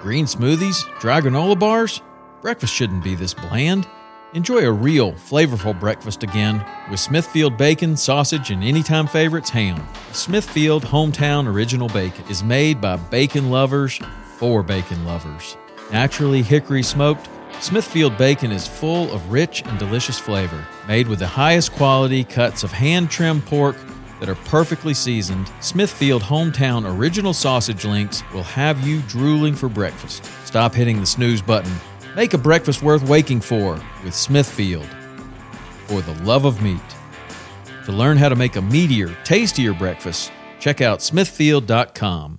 Green smoothies, dry granola bars? Breakfast shouldn't be this bland. Enjoy a real, flavorful breakfast again with Smithfield bacon, sausage, and anytime favorites ham. Smithfield Hometown Original Bacon is made by bacon lovers for bacon lovers. Naturally hickory smoked, Smithfield bacon is full of rich and delicious flavor. Made with the highest quality cuts of hand-trimmed pork that are perfectly seasoned, Smithfield Hometown Original Sausage Links will have you drooling for breakfast. Stop hitting the snooze button. Make a breakfast worth waking for with Smithfield, for the love of meat. To learn how to make a meatier, tastier breakfast, check out smithfield.com.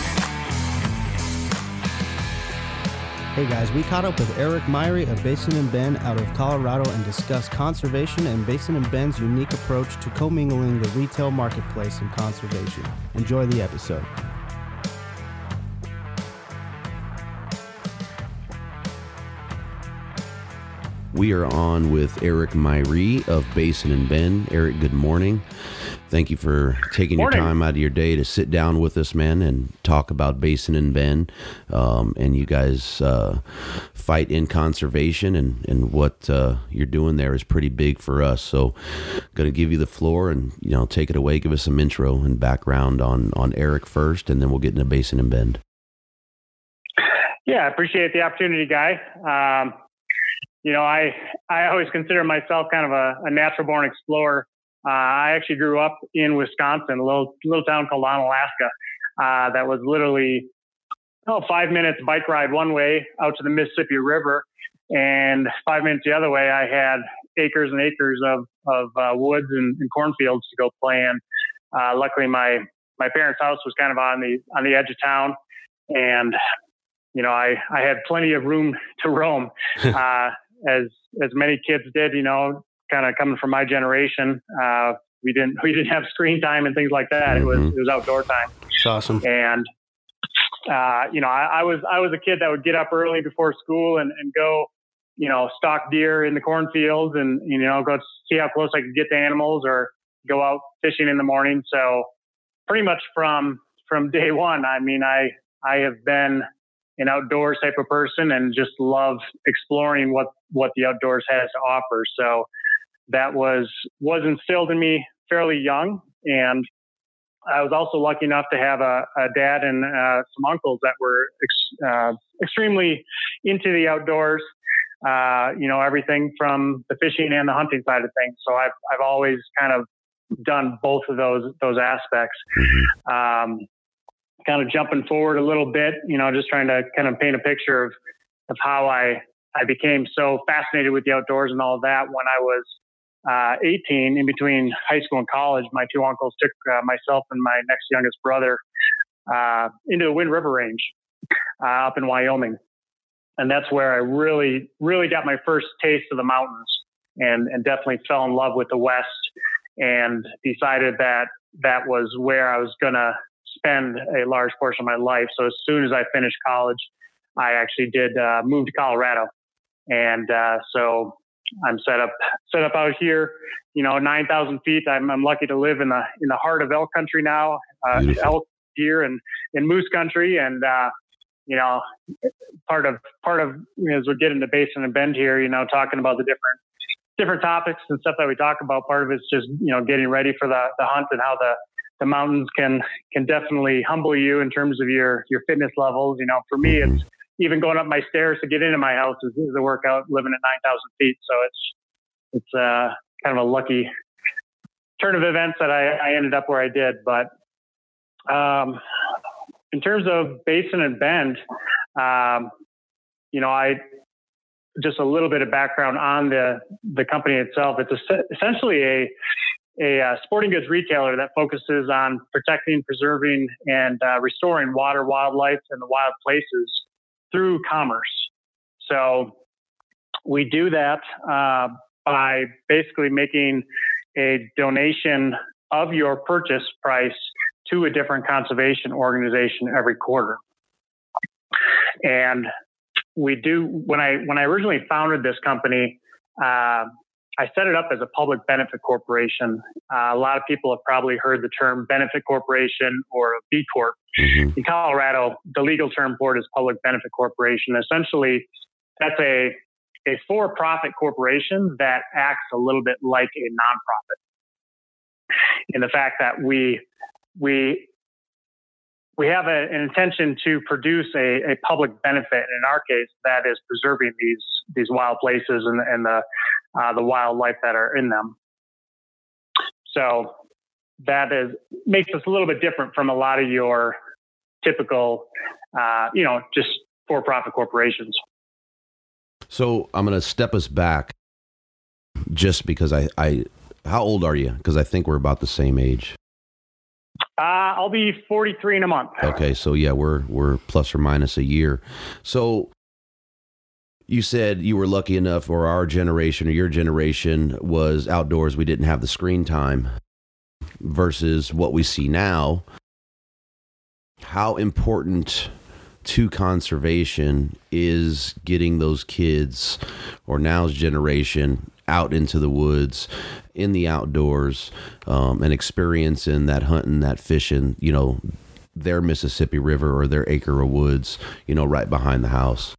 Hey guys, we caught up with Erik Myhre of Basin and Bend out of Colorado and discussed conservation and Basin and Bend's unique approach to commingling the retail marketplace and conservation. Enjoy the episode. We are on with Erik Myhre of Basin and Bend. Erik, good morning. Thank you for taking your time out of your day to sit down with us, man, and talk about Basin and Bend. And you guys fight in conservation, and what you're doing there is pretty big for us. So I'm going to give you the floor and, you know, take it away. Give us some intro and background on Erik first, and then we'll get into Basin and Bend. Yeah, I appreciate the opportunity, guy. You know, I always consider myself kind of a natural-born explorer. I actually grew up in Wisconsin, a little town called Onalaska, that was literally 5 minutes bike ride one way out to the Mississippi River, and 5 minutes the other way. I had acres and acres of woods and cornfields to go play in. Luckily, my parents' house was kind of on the edge of town, and you know, I had plenty of room to roam, as many kids did. You know, kind of coming from my generation, we didn't have screen time and things like that. Mm-hmm. It was outdoor time. It's awesome. And you know, I was a kid that would get up early before school and go, you know, stalk deer in the cornfields and, you know, go see how close I could get to animals or go out fishing in the morning. So pretty much from day one, I mean, I have been an outdoors type of person and just love exploring what the outdoors has to offer. So that was instilled in me fairly young. And I was also lucky enough to have a dad and some uncles that were extremely into the outdoors, you know, everything from the fishing and the hunting side of things. So I've always kind of done both of those aspects. Kind of jumping forward a little bit, you know, just trying to kind of paint a picture of how I became so fascinated with the outdoors and all that. When I was 18, in between high school and college, my two uncles took myself and my next youngest brother into the Wind River Range up in Wyoming. And that's where I really, really got my first taste of the mountains and definitely fell in love with the West and decided that was where I was going to spend a large portion of my life. So as soon as I finished college, I actually did move to Colorado. And so I'm set up out here, you know, 9,000 feet. I'm lucky to live in the heart of elk country now, elk, deer, and moose country. And, you know, part of, as we get into Basin and Bend here, you know, talking about the different topics and stuff that we talk about, part of it's just, you know, getting ready for the hunt and how the mountains can definitely humble you in terms of your fitness levels. You know, for me, it's even going up my stairs to get into my house is a workout living at 9,000 feet. So it's kind of a lucky turn of events that I ended up where I did. But in terms of Basin and Bend, I just a little bit of background on the company itself. It's essentially a sporting goods retailer that focuses on protecting, preserving, and restoring water, wildlife, and the wild places through commerce. So we do that by basically making a donation of your purchase price to a different conservation organization every quarter. And we do, when I originally founded this company, I set it up as a public benefit corporation. A lot of people have probably heard the term benefit corporation or a B Corp. Mm-hmm. In Colorado, the legal term for it is public benefit corporation. Essentially, that's a for-profit corporation that acts a little bit like a nonprofit. In the fact that we have an intention to produce a public benefit, and in our case, that is preserving these wild places and the wildlife that are in them. So that makes us a little bit different from a lot of your typical, just for-profit corporations. So I'm going to step us back just because I how old are you? Because I think we're about the same age. I'll be 43 in a month. Okay. So yeah, we're plus or minus a year. So you said you were lucky enough, or our generation or your generation was outdoors. We didn't have the screen time versus what we see now. How important to conservation is getting those kids or now's generation out into the woods, in the outdoors, and experiencing that hunting, that fishing, their Mississippi River or their acre of woods, right behind the house?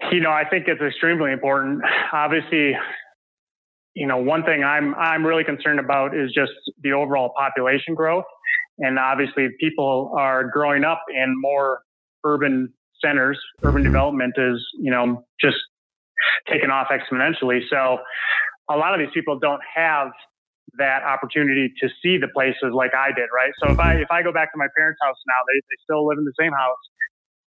I think it's extremely important. Obviously, one thing I'm really concerned about is just the overall population growth. And obviously people are growing up in more urban centers. Urban development is, just taken off exponentially. So a lot of these people don't have that opportunity to see the places like I did, right? So if I go back to my parents' house now, they still live in the same house.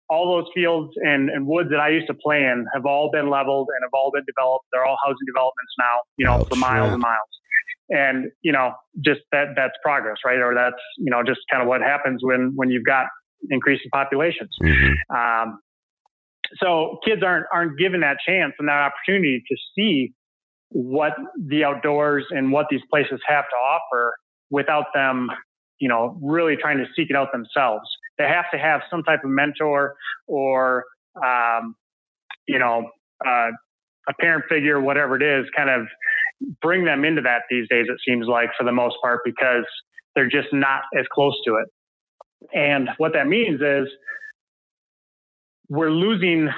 All those fields and woods that I used to play in have all been leveled and have all been developed. They're all housing developments now, for miles and miles. And, just that's progress, right? Or that's, just kind of what happens when you've got increasing populations. Mm-hmm. So kids aren't given that chance and that opportunity to see what the outdoors and what these places have to offer without them, really trying to seek it out themselves. They have to have some type of mentor or, a parent figure, whatever it is, kind of bring them into that these days, it seems like, for the most part, because they're just not as close to it. And what that means is we're losing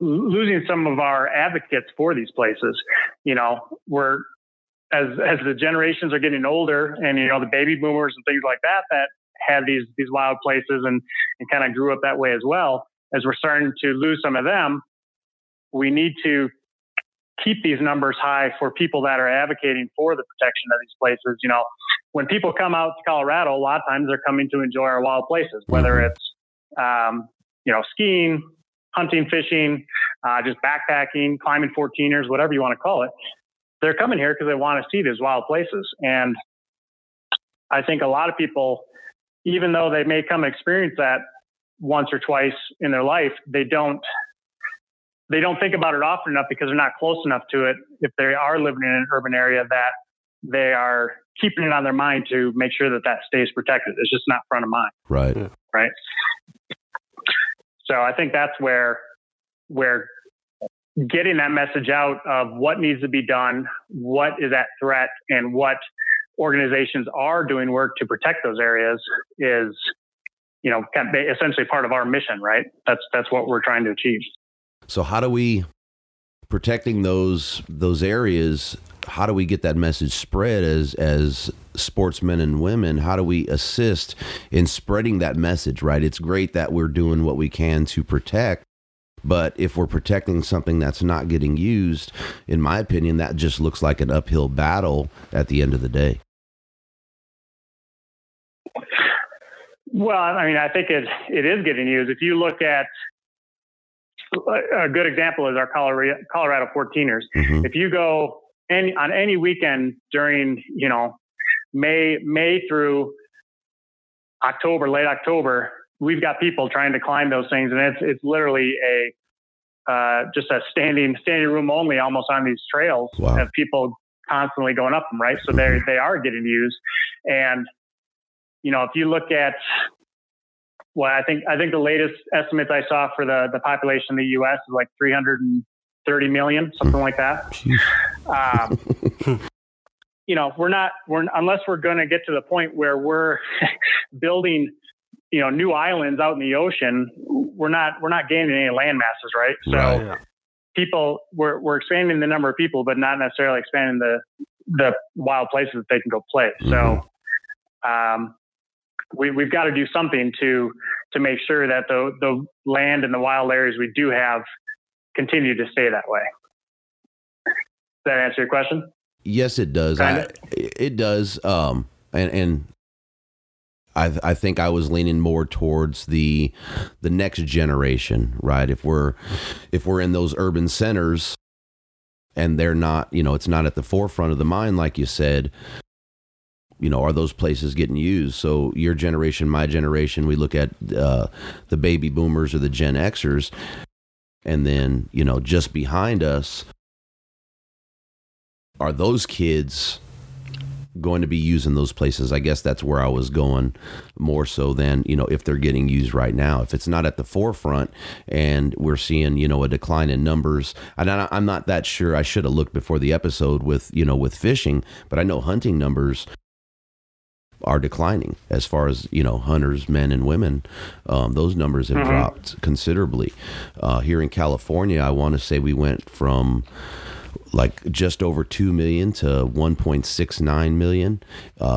some of our advocates for these places. We're, as the generations are getting older and, the baby boomers and things like that had these wild places and kind of grew up that way as well. As we're starting to lose some of them, we need to keep these numbers high for people that are advocating for the protection of these places. When people come out to Colorado, a lot of times they're coming to enjoy our wild places, whether it's, skiing, hunting, fishing, just backpacking, climbing 14ers, whatever you want to call it. They're coming here because they want to see these wild places. And I think a lot of people, even though they may come experience that once or twice in their life, they don't think about it often enough because they're not close enough to it. If they are living in an urban area, that they are keeping it on their mind to make sure that stays protected. It's just not front of mind. Right. Yeah. Right. So I think that's where getting that message out of what needs to be done, what is at threat, and what organizations are doing work to protect those areas is, kind of essentially part of our mission, right? That's what we're trying to achieve. So how do we, protecting those areas, how do we get that message spread as sportsmen and women? How do we assist in spreading that message, right? It's great that we're doing what we can to protect, but if we're protecting something that's not getting used, in my opinion, that just looks like an uphill battle at the end of the day. Well, I mean, I think it is getting used. If you look at, a good example is our Colorado 14ers. Mm-hmm. If you go on any weekend during, you know, May through October, late October, we've got people trying to climb those things, and it's literally just a standing room only, almost, on these trails. Wow. Of people constantly going up them, right? So they are getting used. And you know, if you look at, well, I think the latest estimates I saw for the population of the U.S. is like 330 million, something like that. You know, we're unless we're going to get to the point where we're building, you know, new islands out in the ocean, we're not gaining any land masses, right? So right, yeah. People, we're expanding the number of people, but not necessarily expanding the wild places that they can go play. Mm-hmm. So, We've got to do something to make sure that the land and the wild areas we do have continue to stay that way. Does that answer your question? Yes, it does. It does. And I think I was leaning more towards the next generation, right? If we're in those urban centers and they're not, you know, it's not at the forefront of the mind, like you said. You know, are those places getting used? So your generation, my generation, we look at the baby boomers or the Gen Xers, and then, you know, just behind us, are those kids going to be using those places? I guess that's where I was going, more so than, you know, if they're getting used right now. If it's not at the forefront and we're seeing, you know, a decline in numbers, and I'm not that sure. I should have looked before the episode with, you know, with fishing, but I know hunting numbers are declining as far as, you know, hunters, men and women. Those numbers have dropped considerably. Here in California, I want to say we went from like just over 2 million to 1.69 million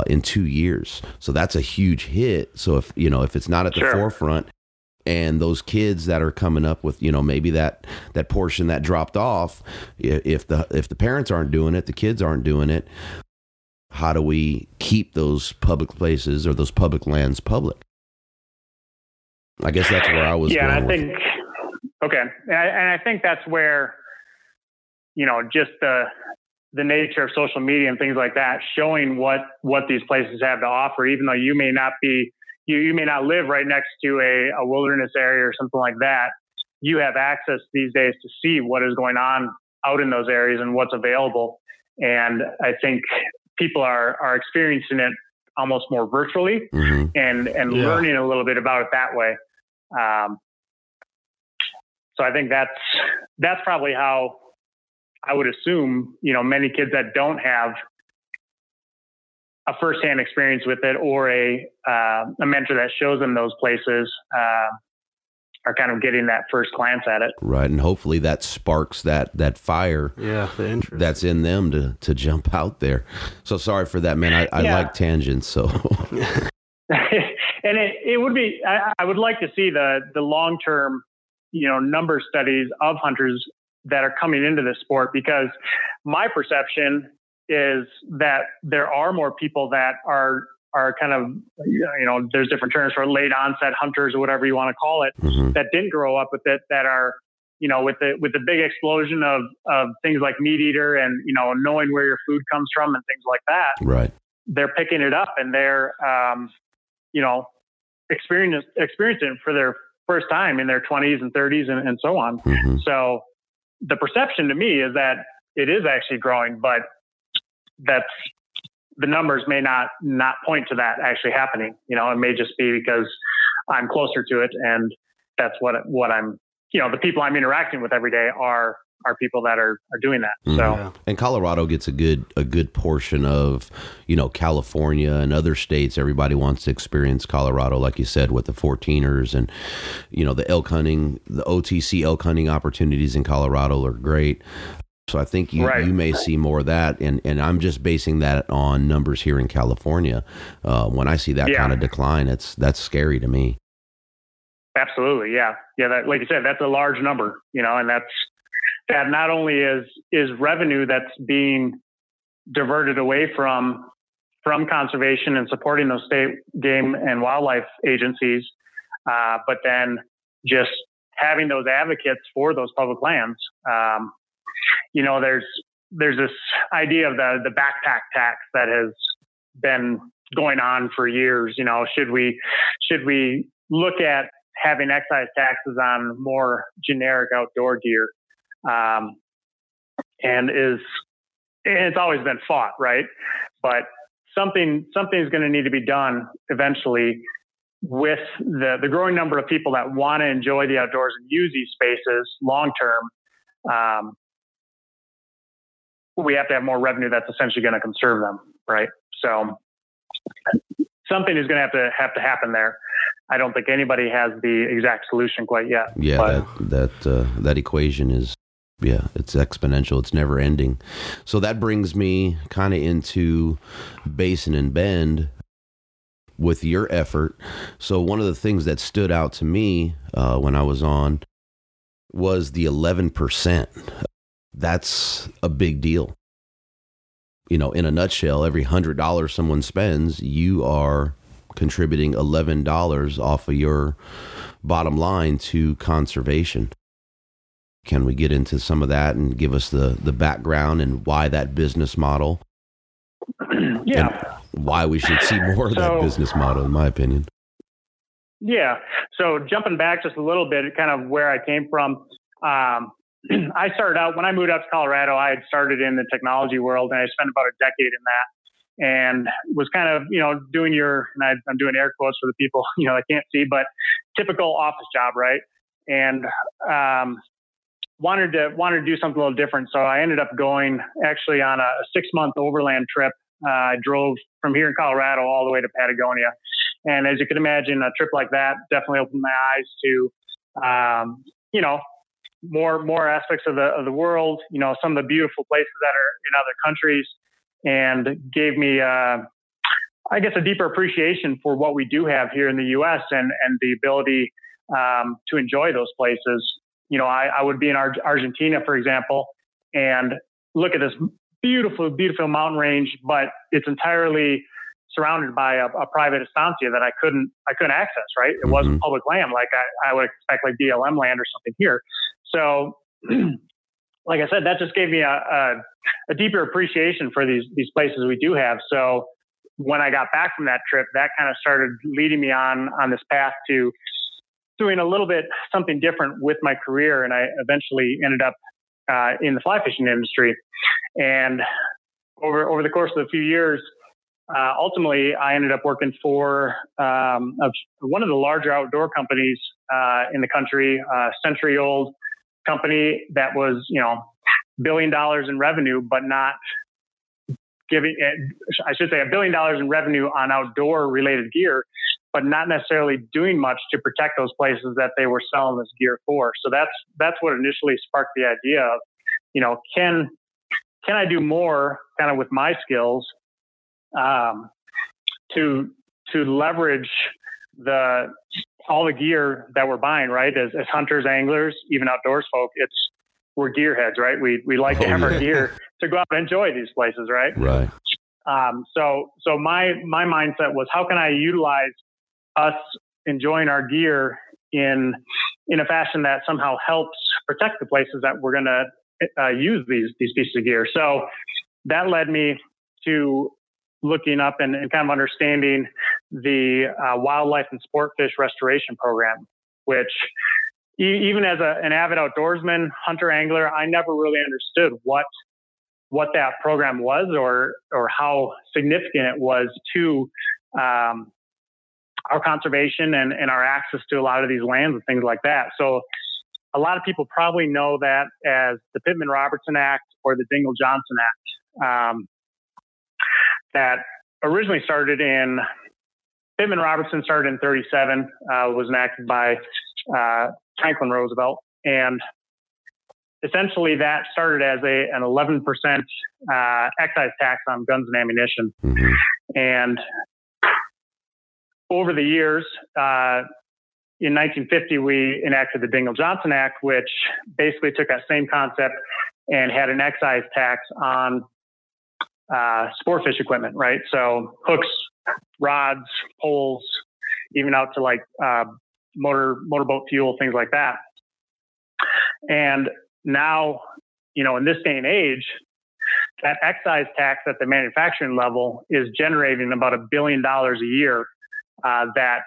in 2 years. So that's a huge hit. So if, you know, if it's not at the forefront, and those kids that are coming up with, you know, maybe that portion that dropped off, if the parents aren't doing it, the kids aren't doing it, how do we keep those public places or those public lands public? I guess that's where I was going. Yeah, I think, okay. And I think that's where, you know, just the nature of social media and things like that, showing what these places have to offer, even though you may not be, you may not live right next to a wilderness area or something like that. You have access these days to see what is going on out in those areas and what's available. And I think people are experiencing it almost more virtually, and learning a little bit about it that way. So I think that's probably how I would assume, you know, many kids that don't have a firsthand experience with it, or a mentor that shows them those places, are kind of getting that first glance at it. Right. And hopefully that sparks that fire the interest that's in them to jump out there. So sorry for that, man. I like tangents. So, and it would be, I would like to see the long-term, you know, number studies of hunters that are coming into this sport, because my perception is that there are more people that are kind of, you know, there's different terms for late onset hunters or whatever you want to call it, that didn't grow up with it, that are, you know, with the big explosion of things like Meat Eater and, you know, knowing where your food comes from and things like that. Right. They're picking it up and they're, you know, experiencing it for their first time in their 20s and 30s and so on. Mm-hmm. So the perception to me is that it is actually growing, but that's, the numbers may not point to that actually happening. You know, it may just be because I'm closer to it, and that's what I'm, you know, the people I'm interacting with every day are people that are doing that. So, and Colorado gets a good portion of, you know, California and other states. Everybody wants to experience Colorado, like you said, with the 14ers and, you know, the elk hunting, the OTC elk hunting opportunities in Colorado are great. So I think you may see more of that. And I'm just basing that on numbers here in California. When I see that kind of decline, that's scary to me. Absolutely. Yeah. Yeah. That, like you said, that's a large number, you know, and that not only is revenue that's being diverted away from conservation and supporting those state game and wildlife agencies. But then just having those advocates for those public lands. You know, there's this idea of the backpack tax that has been going on for years. You know, should we look at having excise taxes on more generic outdoor deer? It's always been fought, right? But something's going to need to be done eventually with the growing number of people that want to enjoy the outdoors and use these spaces long-term. We have to have more revenue that's essentially going to conserve them, right? So something is going to have to happen there. I don't think anybody has the exact solution quite yet. Yeah, but that equation is, yeah, it's exponential. It's never ending. So that brings me kind of into Basin and Bend with your effort. So one of the things that stood out to me when I was on was the 11%. That's a big deal. You know, in a nutshell, every $100 someone spends, you are contributing $11 off of your bottom line to conservation. Can we get into some of that and give us the background and why that business model? Yeah. And why we should see more of that business model, in my opinion. Yeah. So jumping back just a little bit, kind of where I came from. I started out, when I moved out to Colorado, I had started in the technology world and I spent about a decade in that and was kind of, you know, doing I'm doing air quotes for the people, you know, I can't see, but typical office job. Right. And, wanted to do something a little different. So I ended up going actually on a 6-month overland trip. I drove from here in Colorado all the way to Patagonia. And as you can imagine, a trip like that definitely opened my eyes to, you know, more aspects of the world, you know, some of the beautiful places that are in other countries, and gave me, I guess, a deeper appreciation for what we do have here in the U.S. and the ability to enjoy those places. You know, I would be in Argentina, for example, and look at this beautiful, beautiful mountain range, but it's entirely surrounded by a private estancia that I couldn't access, right? It wasn't public land like I would expect, like BLM land or something here. So, like I said, that just gave me a deeper appreciation for these places we do have. So when I got back from that trip, that kind of started leading me on this path to doing a little bit something different with my career. And I eventually ended up in the fly fishing industry. And over the course of a few years, ultimately, I ended up working for one of the larger outdoor companies in the country, a century-old company that was, you know, $1 billion in revenue, but not giving it, I should say $1 billion in revenue on outdoor-related gear, but not necessarily doing much to protect those places that they were selling this gear for. So that's what initially sparked the idea of, you know, can I do more kind of with my skills to leverage all the gear that we're buying, right? As hunters, anglers, even outdoors folk, we're gearheads, right? We like to have our gear to go out and enjoy these places, right? Right. So my mindset was, how can I utilize us enjoying our gear in a fashion that somehow helps protect the places that we're going to use these pieces of gear. So that led me to looking up and kind of understanding the wildlife and sport fish restoration program, which even as an avid outdoorsman, hunter, angler, I never really understood what that program was or how significant it was to our conservation and our access to a lot of these lands and things like that. So a lot of people probably know that as the Pittman-Robertson Act or the Dingell-Johnson Act, that originally started in Pittman-Robertson started in 1937, was enacted by Franklin Roosevelt. And essentially that started as an 11% excise tax on guns and ammunition. Mm-hmm. And over the years, in 1950, we enacted the Dingell-Johnson Act, which basically took that same concept and had an excise tax on sport fish equipment, right? So hooks, rods, poles, even out to like motorboat fuel, things like that. And now, you know, in this day and age, that excise tax at the manufacturing level is generating about $1 billion a year that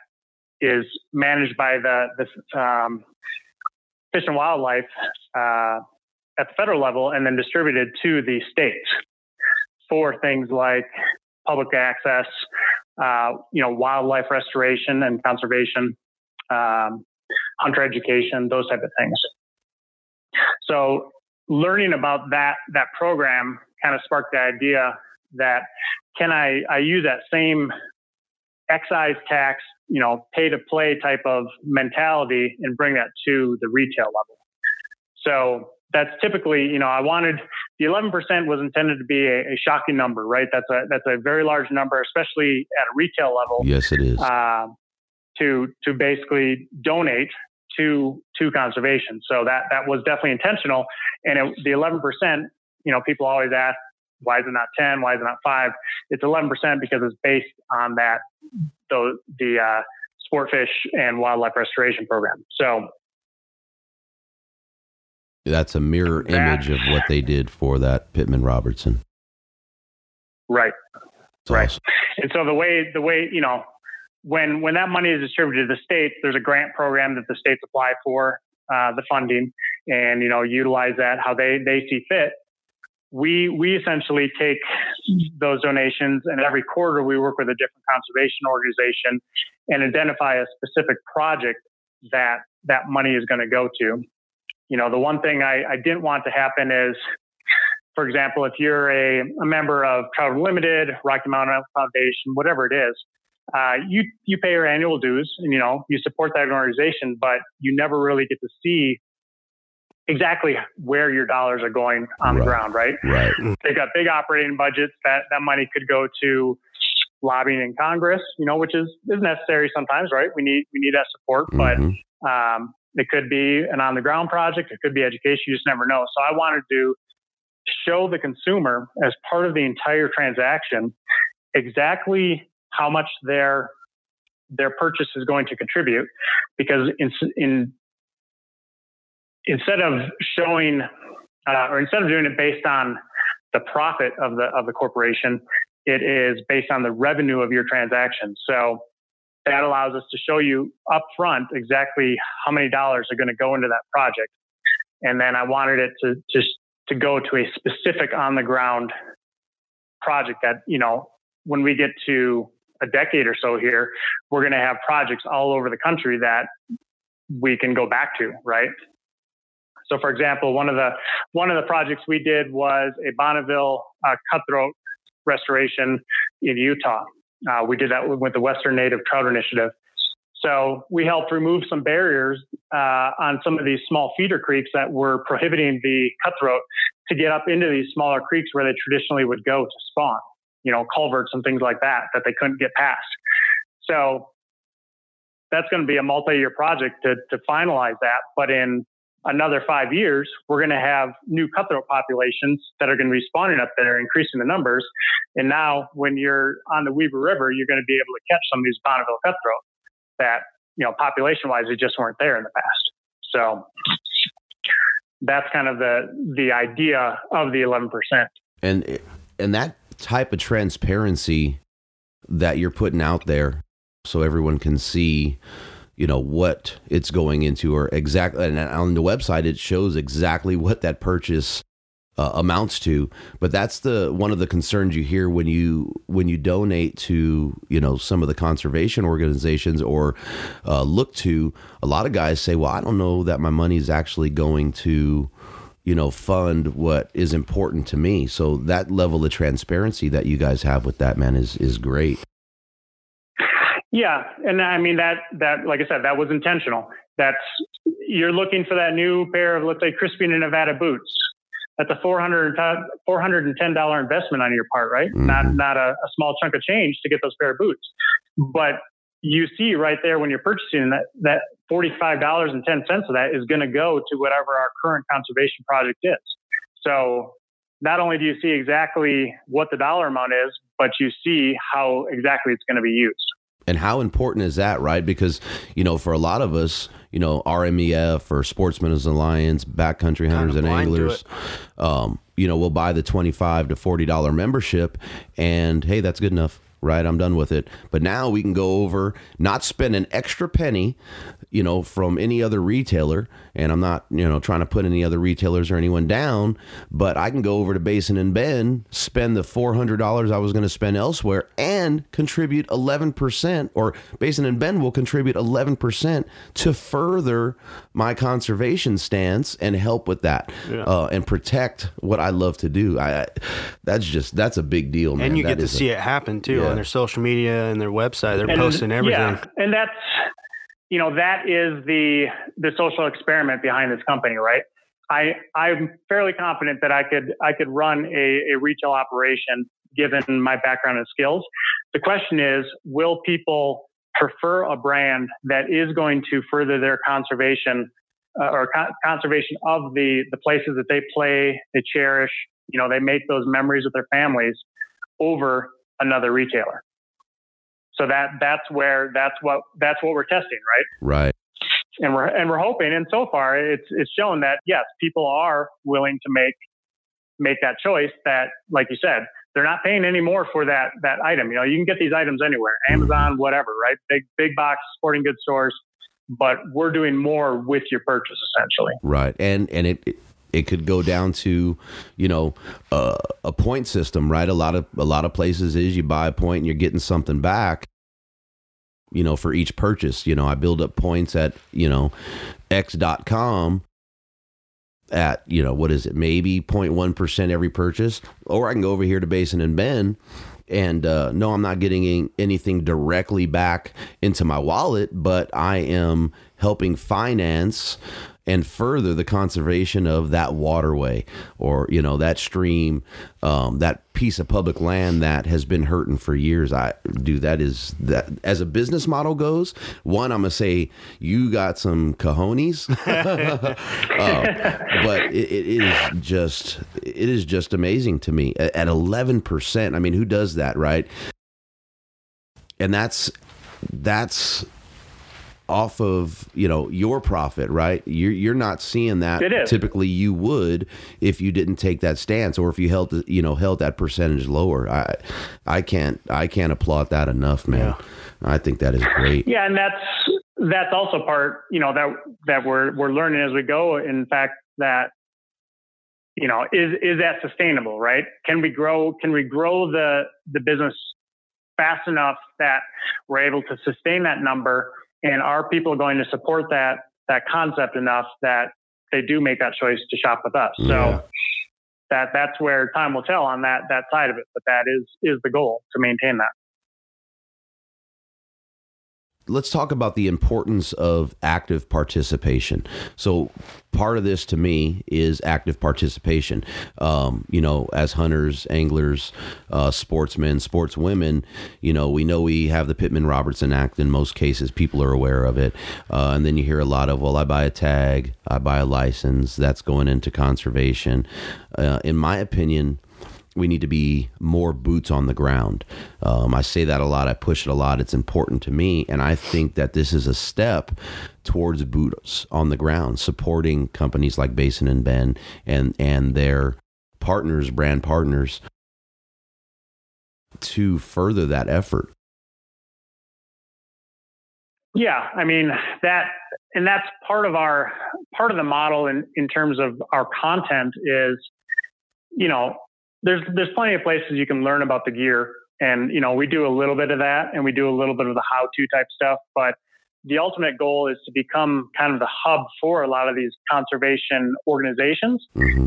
is managed by the Fish and Wildlife at the federal level and then distributed to the states for things like public access, you know, wildlife restoration and conservation, hunter education, those type of things. So learning about that program kind of sparked the idea that can I use that same excise tax, you know, pay to play type of mentality and bring that to the retail level. So that's typically, you know, I wanted the 11% was intended to be a shocking number, right? That's a very large number, especially at a retail level. Yes, it is. To basically donate to conservation. So that was definitely intentional. And the 11%, you know, people always ask, why is it not 10? Why is it not 5? It's 11% because it's based on that, the sport fish and wildlife restoration program. So that's a mirror image of what they did for that Pittman-Robertson. Right. That's right. Awesome. And so the way, you know, when that money is distributed to the states, there's a grant program that the states apply for the funding and, you know, utilize that how they see fit. We essentially take those donations, and every quarter we work with a different conservation organization and identify a specific project that money is going to go to. You know, the one thing I didn't want to happen is, for example, if you're a member of Trout Unlimited, Rocky Mountain Foundation, whatever it is, you pay your annual dues and, you know, you support that organization, but you never really get to see exactly where your dollars are going on the ground, right? Right. They've got big operating budgets. That money could go to lobbying in Congress, you know, which is necessary sometimes, right? We need that support, mm-hmm. but it could be an on the ground project. It could be education. You just never know. So I wanted to show the consumer as part of the entire transaction exactly how much their purchase is going to contribute, because instead of showing, or instead of doing it based on the profit of the corporation, it is based on the revenue of your transaction. So that allows us to show you upfront exactly how many dollars are going to go into that project. And then I wanted it to just to go to a specific on the ground project that, you know, when we get to a decade or so here, we're going to have projects all over the country that we can go back to, right? So, for example, one of the projects we did was a Bonneville cutthroat restoration in Utah. We did that with the Western Native Trout Initiative. So we helped remove some barriers on some of these small feeder creeks that were prohibiting the cutthroat to get up into these smaller creeks where they traditionally would go to spawn, you know, culverts and things like that they couldn't get past. So that's going to be a multi-year project to finalize that. But in another 5 years, we're going to have new cutthroat populations that are going to be spawning up there, increasing the numbers. And now when you're on the Weber River, you're going to be able to catch some of these Bonneville cutthroat that, you know, population-wise, they just weren't there in the past. So that's kind of the idea of the 11%. And that type of transparency that you're putting out there so everyone can see, you know, what it's going into, or exactly, and on the website it shows exactly what that purchase amounts to. But that's one of the concerns you hear when you donate to, you know, some of the conservation organizations or look to. A lot of guys say, well, I don't know that my money is actually going to, you know, fund what is important to me. So that level of transparency that you guys have with that, man, is great. Yeah. And I mean, that, like I said, that was intentional. That's, you're looking for that new pair of, let's say, Crispi and Nevada boots. That's a $410 investment on your part, right? Mm-hmm. Not a small chunk of change to get those pair of boots. But you see right there when you're purchasing that $45.10 of that is going to go to whatever our current conservation project is. So not only do you see exactly what the dollar amount is, but you see how exactly it's going to be used. And how important is that, right? Because, you know, for a lot of us, you know, RMEF or Sportsmen's Alliance, Backcountry Hunters and Anglers, you know, we'll buy the $25 to $40 membership and, hey, that's good enough, right? I'm done with it. But now we can go over, not spend an extra penny, you know, from any other retailer. And I'm not, you know, trying to put any other retailers or anyone down, but I can go over to Basin and Bend, spend the $400 I was going to spend elsewhere and contribute 11%, or Basin and Bend will contribute 11% to further my conservation stance and help with that and protect what I love to do. That's a big deal, man. And you get to see it happen too on their social media and their website. They're posting everything. Yeah, and that's, you know, that is the social experiment behind this company, right? I'm fairly confident that I could run a retail operation given my background and skills. The question is, will people prefer a brand that is going to further their conservation conservation of the places that they play, they cherish, you know, they make those memories with their families over another retailer? So that's what we're testing, right? Right. And we're hoping, and so far it's shown that yes, people are willing to make that choice. That, like you said, they're not paying any more for that item. You know, you can get these items anywhere, Amazon, whatever, right? Big box sporting goods stores, but we're doing more with your purchase essentially. Right, and it could go down to, you know, a point system, right? A lot of places is you buy a point and you're getting something back, you know, for each purchase. You know, I build up points at, you know, X.com at, you know, what is it? Maybe 0.1% every purchase, or I can go over here to Basin and Bend and no, I'm not getting anything directly back into my wallet, but I am helping finance and further the conservation of that waterway, or, you know, that stream, that piece of public land that has been hurting for years. That as a business model goes, one, I'm gonna say you got some cojones, but it is just amazing to me at 11%. I mean, who does that, right? And that's off of, you know, your profit, right? You're not seeing that. Typically you would if you didn't take that stance, or if you held that percentage lower. I can't applaud that enough, man. Yeah. I think that is great. Yeah, and that's also part, you know, that we're learning as we go. In fact, that, you know, is that sustainable, right? Can we grow the business fast enough that we're able to sustain that number? And are people going to support that concept enough that they do make that choice to shop with us? Yeah. So that's where time will tell on that side of it. But that is the goal, to maintain that. Let's talk about the importance of active participation. So part of this to me is active participation. You know, as hunters, anglers, sportsmen, sportswomen, you know we have the Pittman-Robertson Act. In most cases, people are aware of it. And then you hear a lot of, well, I buy a tag, I buy a license, that's going into conservation. In my opinion, we need to be more boots on the ground. I say that a lot. I push it a lot. It's important to me. And I think that this is a step towards boots on the ground, supporting companies like Basin and Bend and their partners, brand partners, to further that effort. Yeah. I mean, that's part of the model in terms of our content is, you know, there's plenty of places you can learn about the gear, and, you know, we do a little bit of that and we do a little bit of the how-to type stuff, but the ultimate goal is to become kind of the hub for a lot of these conservation organizations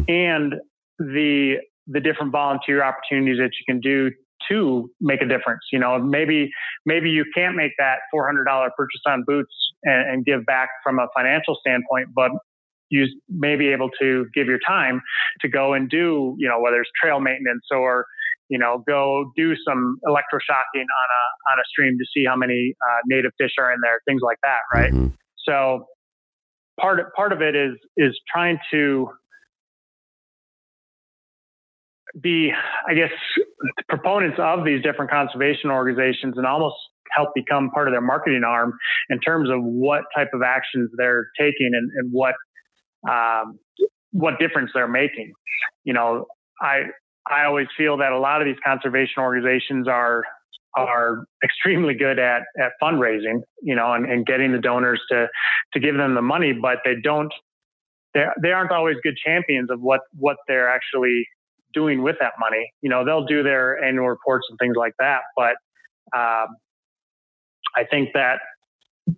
and the different volunteer opportunities that you can do to make a difference. You know, maybe you can't make that $400 purchase on boots and give back from a financial standpoint, but you may be able to give your time to go and do, you know, whether it's trail maintenance or, you know, go do some electroshocking on a stream to see how many native fish are in there, things like that, right? Mm-hmm. So part of it is trying to be, I guess, proponents of these different conservation organizations and almost help become part of their marketing arm in terms of what type of actions they're taking and what difference they're making. You know, I always feel that a lot of these conservation organizations are extremely good at fundraising, you know, and getting the donors to give them the money, but they aren't always good champions of what they're actually doing with that money. You know, they'll do their annual reports and things like that, but I think that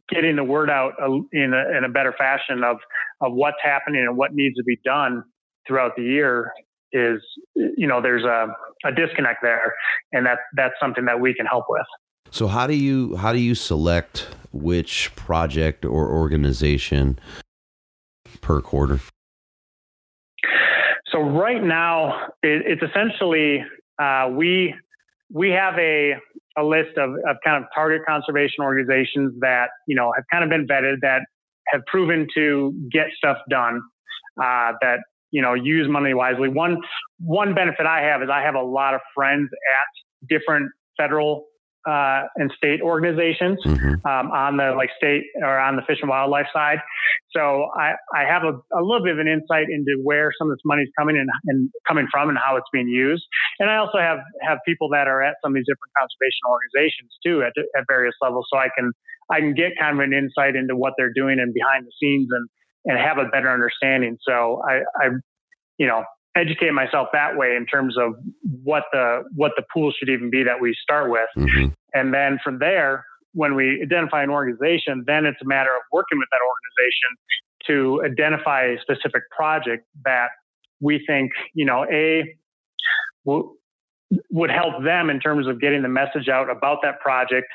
getting the word out in a better fashion of what's happening and what needs to be done throughout the year is, you know, there's a disconnect there, and that's something that we can help with. So how do you select which project or organization per quarter? So right now it's essentially we have a list of kind of target conservation organizations that, you know, have kind of been vetted, that have proven to get stuff done, that, you know, use money wisely. One benefit I have is I have a lot of friends at different federal and state organizations, mm-hmm. On the state or on the fish and wildlife side. So I have a little bit of an insight into where some of this money is coming and coming from and how it's being used. And I also have people that are at some of these different conservation organizations too at various levels. So I can get kind of an insight into what they're doing and behind the scenes and have a better understanding. So I, you know, educate myself that way in terms of what the pool should even be that we start with. Mm-hmm. And then from there, when we identify an organization, then it's a matter of working with that organization to identify a specific project that we think, you know, would help them in terms of getting the message out about that project.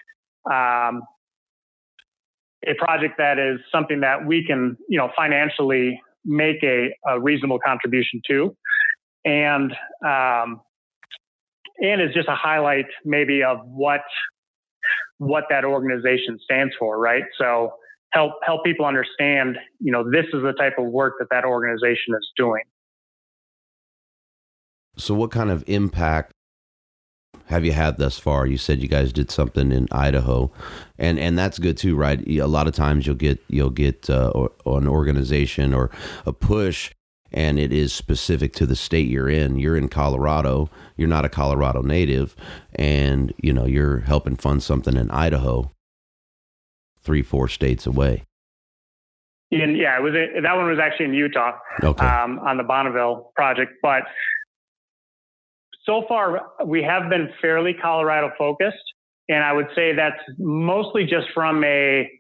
A project that is something that we can, you know, financially make a reasonable contribution to, and it's just a highlight maybe of what that organization stands for, right? So help people understand, you know, this is the type of work that organization is doing. So what kind of impact have you had thus far? You said you guys did something in Idaho, and that's good too, right? A lot of times you'll get an organization or a push, and it is specific to the state you're in. You're in Colorado. You're not a Colorado native, and, you know, you're helping fund something in Idaho, 3-4 states away. And yeah, that one was actually in Utah, okay. On the Bonneville project, but. So far, we have been fairly Colorado focused, and I would say that's mostly just from a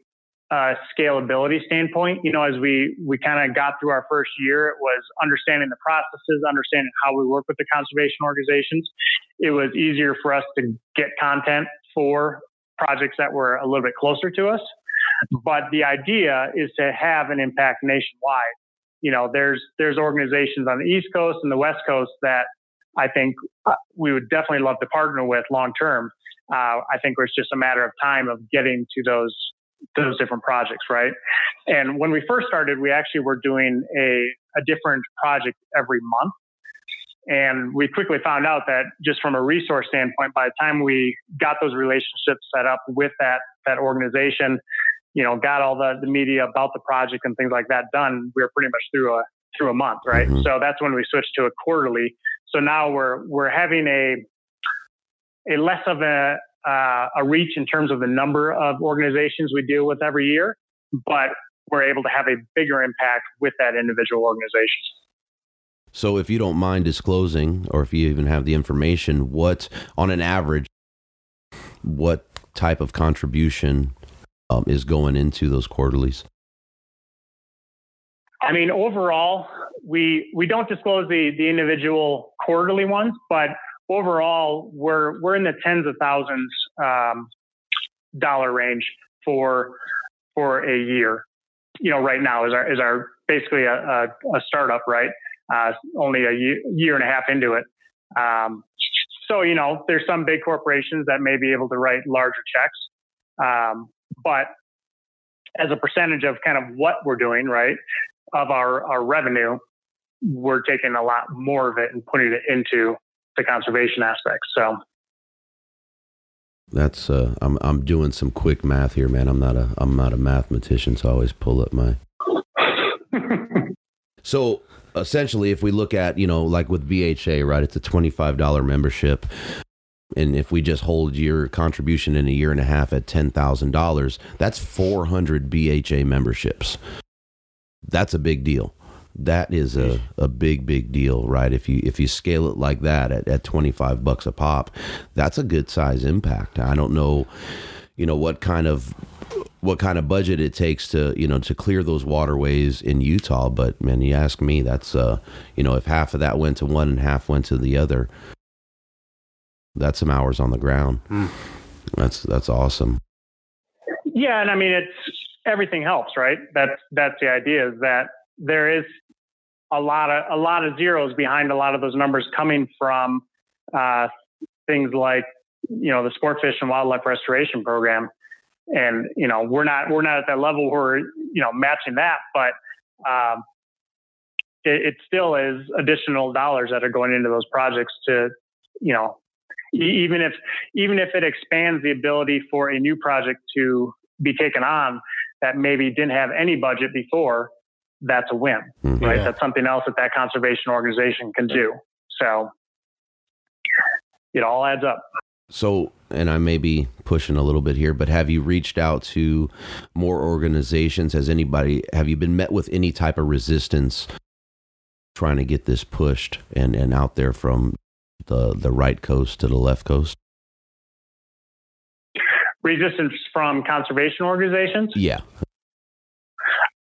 scalability standpoint. You know, as we kind of got through our first year, it was understanding the processes, understanding how we work with the conservation organizations. It was easier for us to get content for projects that were a little bit closer to us. But the idea is to have an impact nationwide. You know, there's organizations on the East Coast and the West Coast that I think we would definitely love to partner with long term. I think it's just a matter of time of getting to those different projects, right? And when we first started, we actually were doing a different project every month, and we quickly found out that just from a resource standpoint, by the time we got those relationships set up with that organization, you know, got all the media about the project and things like that done, we were pretty much through a month, right? Mm-hmm. So that's when we switched to a quarterly. So now we're having a less of a reach in terms of the number of organizations we deal with every year, but we're able to have a bigger impact with that individual organization. So if you don't mind disclosing, or if you even have the information, what type of contribution is going into those quarterlies? I mean, overall, we don't disclose the individual quarterly ones, but overall, we're in the tens of thousands dollar range for a year. You know, right now is our basically a startup, right? Only a year and a half into it. So, you know, there's some big corporations that may be able to write larger checks. But as a percentage of kind of what we're doing, right, of our revenue, we're taking a lot more of it and putting it into the conservation aspects. So that's I'm doing some quick math here, man. I'm not a mathematician, so I always pull up my. So essentially, if we look at, you know, like with BHA, right, it's a $25 membership. And if we just hold your contribution in a year and a half at $10,000, that's 400 BHA memberships. That's a big deal. That is a big, big deal, right? If you scale it like that at $25 a pop, that's a good size impact. I don't know, you know, what kind of budget it takes to, you know, to clear those waterways in Utah. But man, you ask me, that's, you know, if half of that went to one and half went to the other, that's some hours on the ground. Mm. That's awesome. Yeah. And I mean, it's, everything helps, right? That's the idea, is that there is a lot of zeros behind a lot of those numbers coming from things like, you know, the Sport Fish and Wildlife Restoration Program. And, you know, we're not at that level where, you know, matching that, but it still is additional dollars that are going into those projects to, you know, even if it expands the ability for a new project to be taken on that maybe didn't have any budget before, that's a win, right? Yeah. That's something else that conservation organization can do. So it all adds up. So, and I may be pushing a little bit here, but have you reached out to more organizations? Have you been met with any type of resistance trying to get this pushed and out there from the right coast to the left coast? Resistance from conservation organizations? Yeah.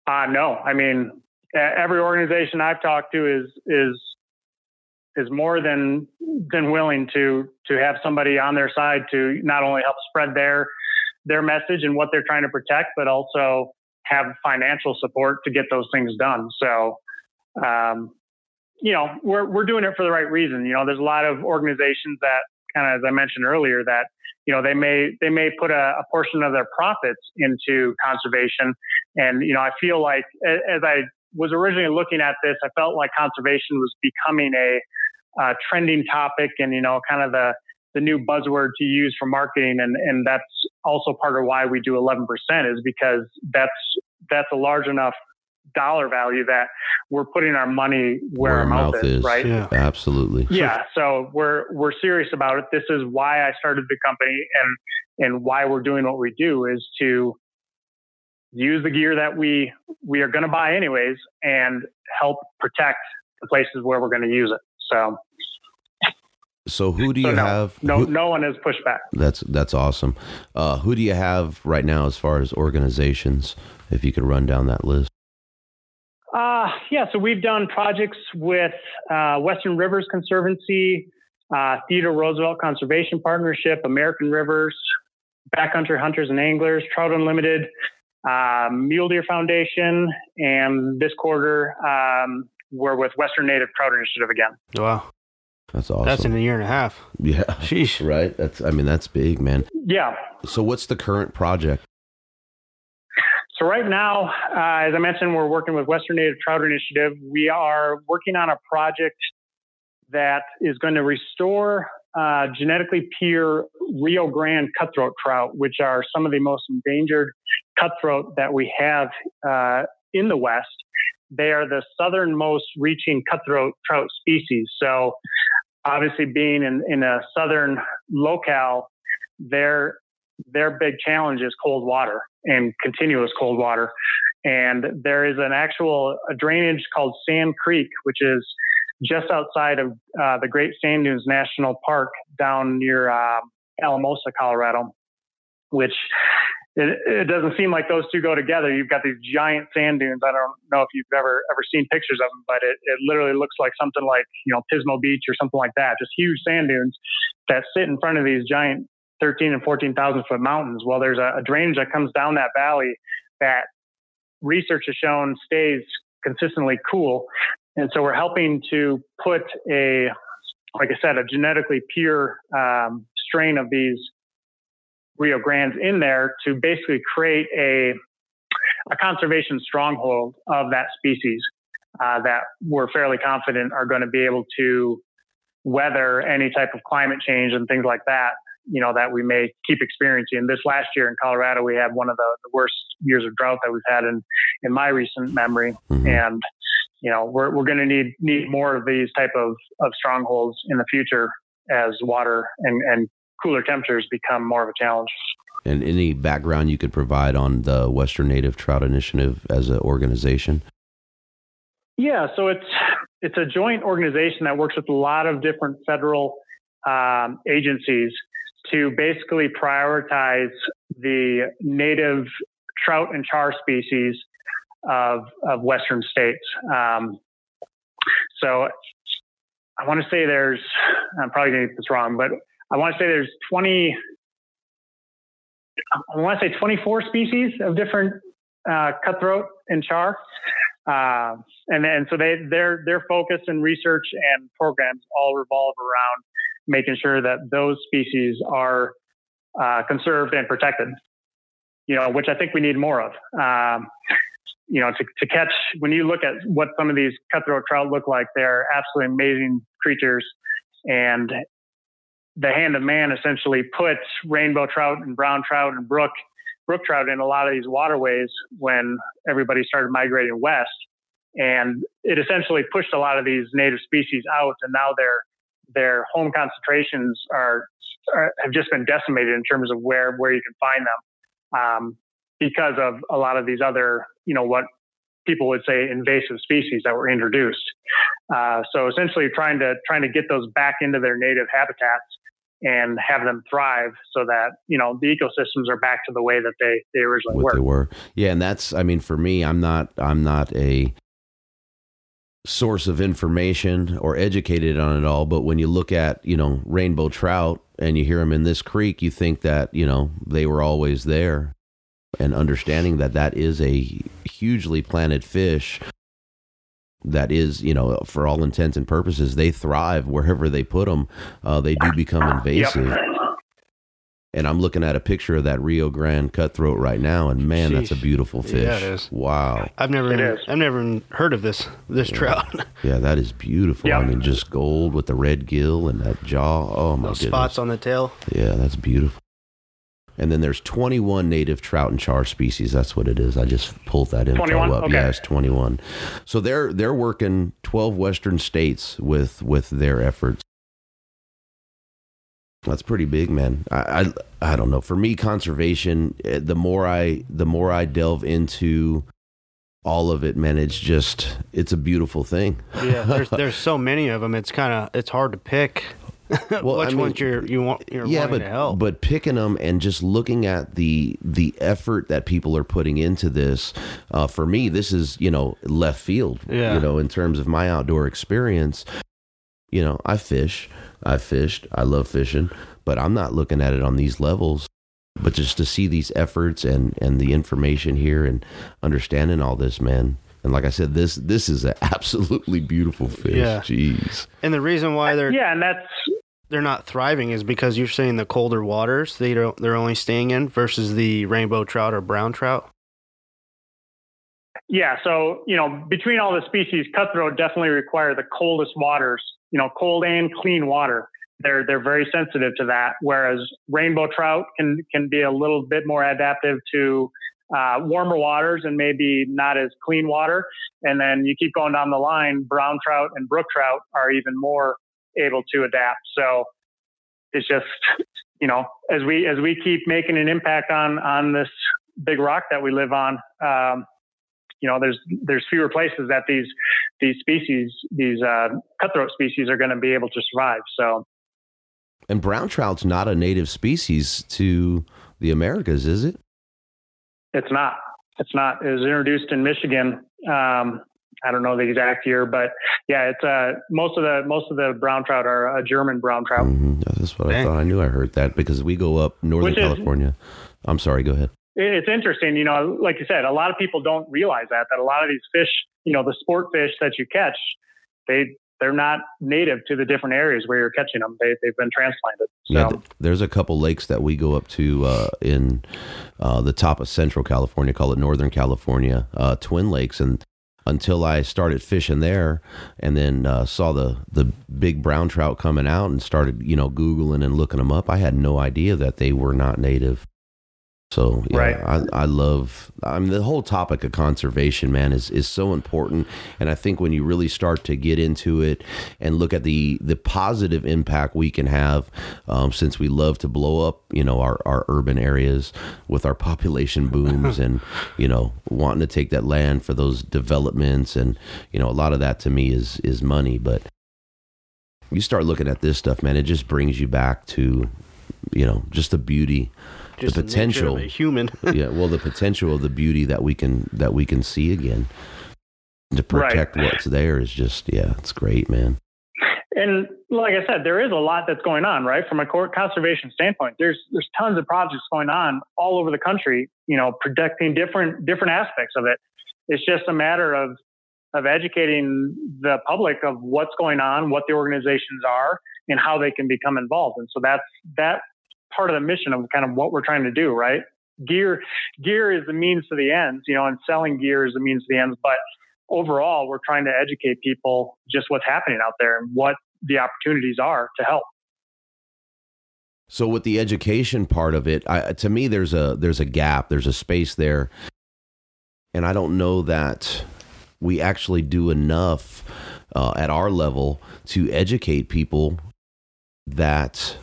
No, I mean, every organization I've talked to is more than willing to have somebody on their side to not only help spread their message and what they're trying to protect, but also have financial support to get those things done. So, you know, we're doing it for the right reason. You know, there's a lot of organizations that kind of, as I mentioned earlier, that, you know, they may put a portion of their profits into conservation. And, you know, I feel like as I was originally looking at this, I felt like conservation was becoming a trending topic and, you know, kind of the new buzzword to use for marketing. And that's also part of why we do 11%, is because that's a large enough dollar value that we're putting our money where our mouth is, right? Yeah, absolutely. Yeah. So we're serious about it. This is why I started the company and why we're doing what we do, is to use the gear that we are going to buy anyways and help protect the places where we're going to use it. So who do you have? No one has pushed back. That's awesome. Who do you have right now as far as organizations, if you could run down that list? Yeah, so we've done projects with Western Rivers Conservancy, Theodore Roosevelt Conservation Partnership, American Rivers, Backcountry Hunters and Anglers, Trout Unlimited, Mule Deer Foundation, and this quarter we're with Western Native Trout Initiative again. Wow, that's awesome. That's in a year and a half. Yeah, sheesh. Right? That's big, man. Yeah. So what's the current project? So right now, as I mentioned, we're working with Western Native Trout Initiative. We are working on a project that is going to restore genetically pure Rio Grande cutthroat trout, which are some of the most endangered cutthroat that we have in the West. They are the southernmost reaching cutthroat trout species. So obviously being in a southern locale, their big challenge is cold water and continuous cold water. And there is an actual drainage called Sand Creek, which is just outside of the Great Sand Dunes National Park down near Alamosa, Colorado, which it doesn't seem like those two go together. You've got these giant sand dunes. I don't know if you've ever seen pictures of them, but it literally looks like something like, Pismo Beach or something like that. Just huge sand dunes that sit in front of these giant 13 and 14,000 foot mountains. Well, there's a drainage that comes down that valley that research has shown stays consistently cool. And so we're helping to put a genetically pure strain of these Rio Grandes in there to basically create a conservation stronghold of that species that we're fairly confident are going to be able to weather any type of climate change and things like that, that we may keep experiencing. This last year in Colorado, we had one of the worst years of drought that we've had in my recent memory. Mm-hmm. And, we're going to need more of these type of strongholds in the future as water and cooler temperatures become more of a challenge. And any background you could provide on the Western Native Trout Initiative as an organization? Yeah, so it's a joint organization that works with a lot of different federal agencies to basically prioritize the native trout and char species of Western states. So I want to say I'm probably going to get this wrong, but I want to say there's 24 species of different cutthroat and char. And so their focus and research and programs all revolve around making sure that those species are conserved and protected, which I think we need more of. To catch, when you look at what some of these cutthroat trout look like, they're absolutely amazing creatures. And the hand of man essentially puts rainbow trout and brown trout and brook trout in a lot of these waterways when everybody started migrating west. And it essentially pushed a lot of these native species out. And now their home concentrations have just been decimated in terms of where you can find them because of a lot of these other, what people would say invasive species that were introduced. So essentially trying to get those back into their native habitats and have them thrive so that, the ecosystems are back to the way that they originally were. They were. Yeah. And that's, for me, I'm not a source of information or educated on it all. But when you look at, rainbow trout and you hear them in this creek, you think that, they were always there, and understanding that is a hugely planted fish that is, for all intents and purposes, they thrive wherever they put them. They do become invasive. Yep. And I'm looking at a picture of that Rio Grande cutthroat right now, and man, Jeez. That's a beautiful fish. Yeah, it is. Wow. I've never heard of this trout. Yeah, that is beautiful. Yep. Just gold with the red gill and that jaw. Oh my goodness. Spots on the tail. Yeah, that's beautiful. And then there's 21 native trout and char species. That's what it is. I just pulled that info 21? Up. Okay. Yeah, it's 21. So they're working 12 Western states with their efforts. That's pretty big, man. I don't know. For me, conservation, the more I delve into all of it, man, it's a beautiful thing. Yeah, there's so many of them. It's it's hard to pick. Well, which ones you want to help. But picking them and just looking at the effort that people are putting into this, for me, this is, left field, yeah. In terms of my outdoor experience. I love fishing, but I'm not looking at it on these levels. But just to see these efforts and the information here and understanding all this, man. And like I said, this is an absolutely beautiful fish. Yeah. Jeez. And the reason why they're not thriving is because you're saying the colder waters they're only staying in versus the rainbow trout or brown trout. Yeah, so between all the species, cutthroat definitely require the coldest waters. Cold and clean water. They're very sensitive to that. Whereas rainbow trout can be a little bit more adaptive to warmer waters and maybe not as clean water. And then you keep going down the line, brown trout and brook trout are even more able to adapt. So it's just, as we keep making an impact on this big rock that we live on, there's fewer places that these species, these cutthroat species are going to be able to survive. So. And brown trout's not a native species to the Americas, is it? It's not. It was introduced in Michigan. I don't know the exact year, but yeah, it's most of the brown trout are German brown trout. Mm-hmm. That's what I thought. I knew I heard that because we go up northern California. I'm sorry. Go ahead. It's interesting. You know, like you said, a lot of people don't realize that a lot of these fish, you know, the sport fish that you catch, they're not native to the different areas where you're catching them. They've been transplanted. So. Yeah, there's a couple lakes that we go up to in the top of Central California, call it Northern California, Twin Lakes. And until I started fishing there and then saw the big brown trout coming out and started, you know, Googling and looking them up, I had no idea that they were not native. So yeah, right. I mean, the whole topic of conservation, man, is so important. And I think when you really start to get into it and look at the positive impact we can have, since we love to blow up, you know, our urban areas with our population booms and, you know, wanting to take that land for those developments. And, you know, a lot of that to me is money, but you start looking at this stuff, man, it just brings you back to, you know, just the beauty. Just the potential, the human. Yeah, well, the potential of the beauty that we can see again to protect right. What's there is just, yeah, it's great, man. And like I said, there is a lot that's going on, right? From a conservation standpoint, there's tons of projects going on all over the country, you know, protecting different aspects of it. It's just a matter of educating the public of what's going on, what the organizations are, and how they can become involved. And so that's part of the mission of kind of what we're trying to do, right? Gear is the means to the ends, you know, and selling gear is the means to the ends. But overall, we're trying to educate people just what's happening out there and what the opportunities are to help. So with the education part of it, to me, there's a gap, there's a space there. And I don't know that we actually do enough at our level to educate people that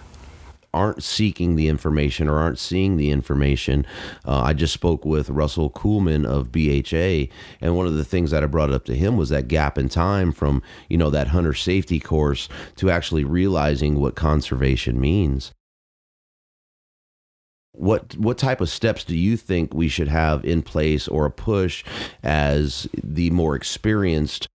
aren't seeking the information or aren't seeing the information. I just spoke with Russell Kuhlman of BHA, and one of the things that I brought up to him was that gap in time from, you know, that hunter safety course to actually realizing what conservation means. What type of steps do you think we should have in place or a push as the more experienced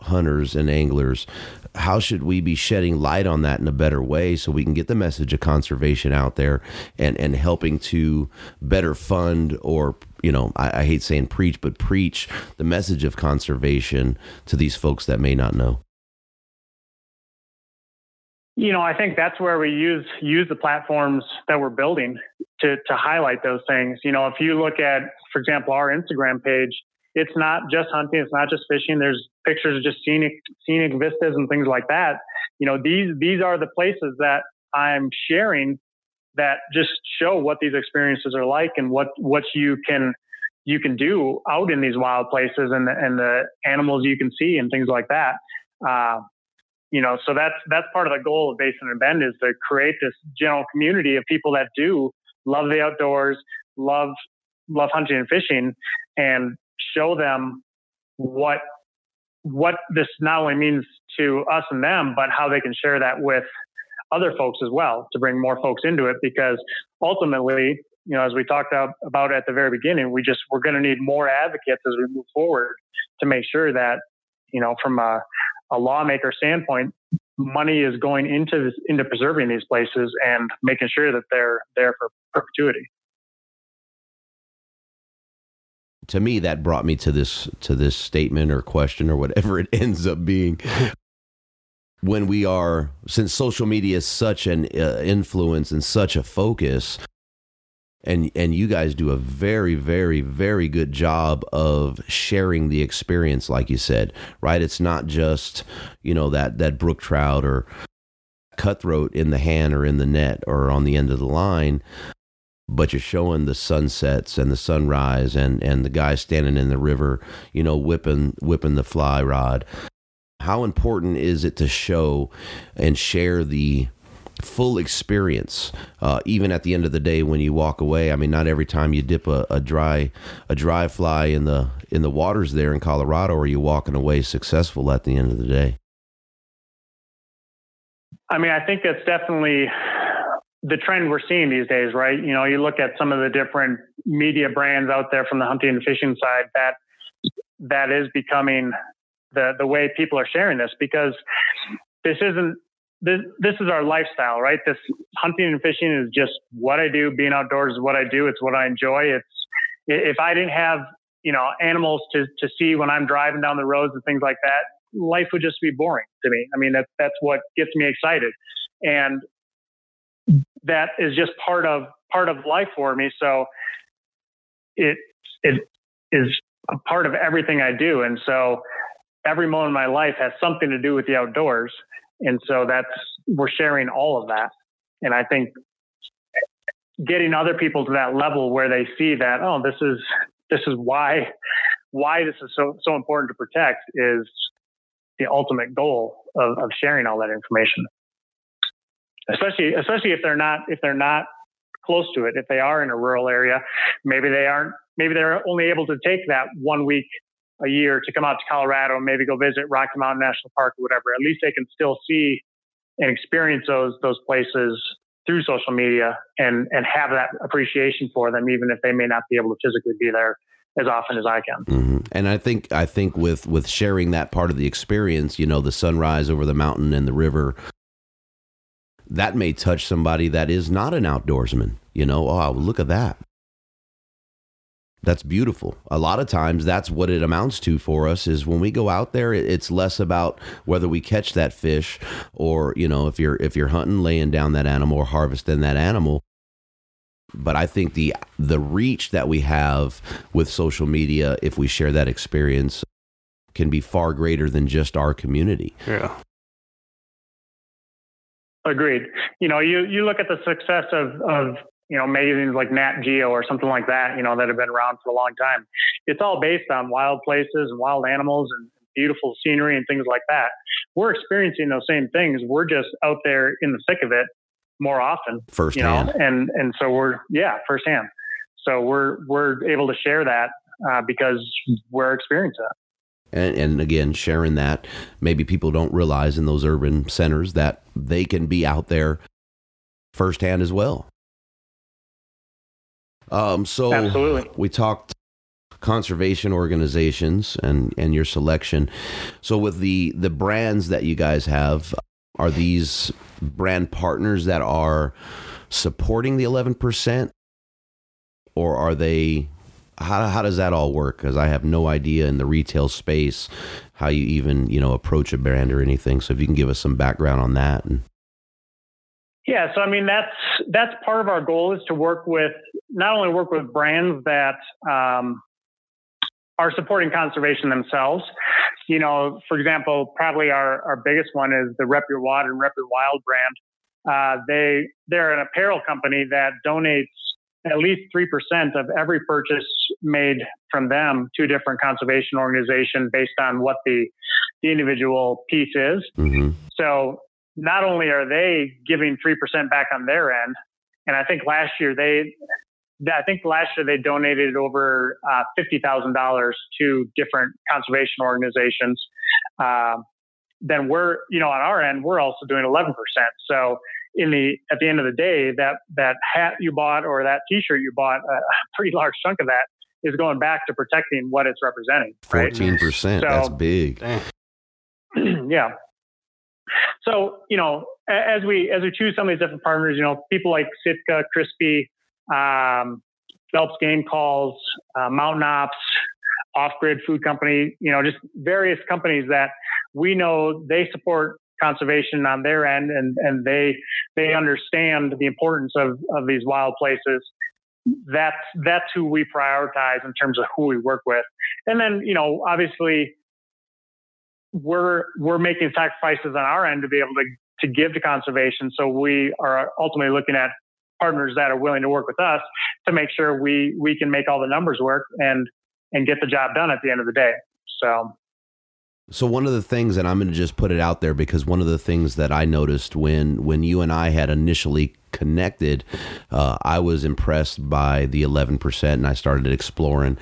hunters and anglers? How should we be shedding light on that in a better way so we can get the message of conservation out there and helping to better fund or, you know, I hate saying preach, but preach the message of conservation to these folks that may not know? You know, I think that's where we use the platforms that we're building to highlight those things. You know, if you look at, for example, our Instagram page, it's not just hunting. It's not just fishing. There's pictures of just scenic vistas and things like that. You know, these are the places that I'm sharing that just show what these experiences are like and what you can do out in these wild places and the animals you can see and things like that. You know, so that's part of the goal of Basin and Bend is to create this general community of people that do love the outdoors, love hunting and fishing, and show them what this not only means to us and them, but how they can share that with other folks as well to bring more folks into it. Because ultimately, you know, as we talked about at the very beginning, we're going to need more advocates as we move forward to make sure that, you know, from a lawmaker standpoint, money is going into preserving these places and making sure that they're there for perpetuity. To me, that brought me to this statement or question or whatever it ends up being. When since social media is such an influence and such a focus, and you guys do a very, very, very good job of sharing the experience, like you said, right? It's not just, you know, that brook trout or cutthroat in the hand or in the net or on the end of the line. But you're showing the sunsets and the sunrise and the guy standing in the river, you know, whipping the fly rod. How important is it to show and share the full experience, even at the end of the day when you walk away? I mean, not every time you dip a dry fly in the waters there in Colorado are you walking away successful at the end of the day. I mean, I think that's definitely the trend we're seeing these days, right? You know, you look at some of the different media brands out there from the hunting and fishing side, that is becoming the way people are sharing this, because this is our lifestyle, right? This hunting and fishing is just what I do. Being outdoors is what I do. It's what I enjoy. It's, if I didn't have, you know, animals to see when I'm driving down the roads and things like that, life would just be boring to me. I mean, that's what gets me excited. And that is just part of life for me. So it is a part of everything I do. And so every moment of my life has something to do with the outdoors. And so we're sharing all of that. And I think getting other people to that level where they see that, oh, this is why this is so important to protect, is the ultimate goal of sharing all that information. Especially if they're not close to it. If they are in a rural area, maybe they're only able to take that 1 week a year to come out to Colorado and maybe go visit Rocky Mountain National Park or whatever. At least they can still see and experience those places through social media and have that appreciation for them, even if they may not be able to physically be there as often as I can. Mm-hmm. And I think with sharing that part of the experience, you know, the sunrise over the mountain and the river, that may touch somebody that is not an outdoorsman. You know, oh, look at that. That's beautiful. A lot of times that's what it amounts to for us, is when we go out there, it's less about whether we catch that fish or, you know, if you're hunting, laying down that animal or harvesting that animal. But I think the reach that we have with social media, if we share that experience, can be far greater than just our community. Yeah. Agreed. You know, you look at the success of, you know, magazines like Nat Geo or something like that, you know, that have been around for a long time. It's all based on wild places and wild animals and beautiful scenery and things like that. We're experiencing those same things. We're just out there in the thick of it more often, firsthand. You know, and so firsthand. So we're able to share that because we're experiencing it. And again, sharing that, maybe people don't realize in those urban centers that they can be out there firsthand as well. So absolutely. We talked conservation organizations and your selection. So with the brands that you guys have, are these brand partners that are supporting the 11%, or are they? How does that all work? Because I have no idea in the retail space how you even, you know, approach a brand or anything. So if you can give us some background on that. Yeah, so I mean that's part of our goal, is to work with brands that are supporting conservation themselves. You know, for example, probably our biggest one is the Rep Your Water and Rep Your Wild brand. They're an apparel company that donates at least 3% of every purchase made from them to different conservation organizations based on what the individual piece is. Mm-hmm. So not only are they giving 3% back on their end, and I think last year they donated over $50,000 to different conservation organizations. Then we're, you know, on our end, we're also doing 11%. So at the end of the day, that hat you bought or that t-shirt you bought, a pretty large chunk of that is going back to protecting what it's representing. 14%. So, that's big. Yeah. So, you know, as we choose some of these different partners, you know, people like Sitka, Crispi, Phelps Game Calls, Mountain Ops, Off-Grid Food Company, you know, just various companies that we know they support conservation on their end, and they understand the importance of these wild places. That's who we prioritize in terms of who we work with. And then, you know, obviously we're making sacrifices on our end to be able to give to conservation. So we are ultimately looking at partners that are willing to work with us to make sure we can make all the numbers work and get the job done at the end of the day. So So one of the things, and I'm going to just put it out there, because one of the things that I noticed when you and I had initially connected, I was impressed by the 11% and I started exploring,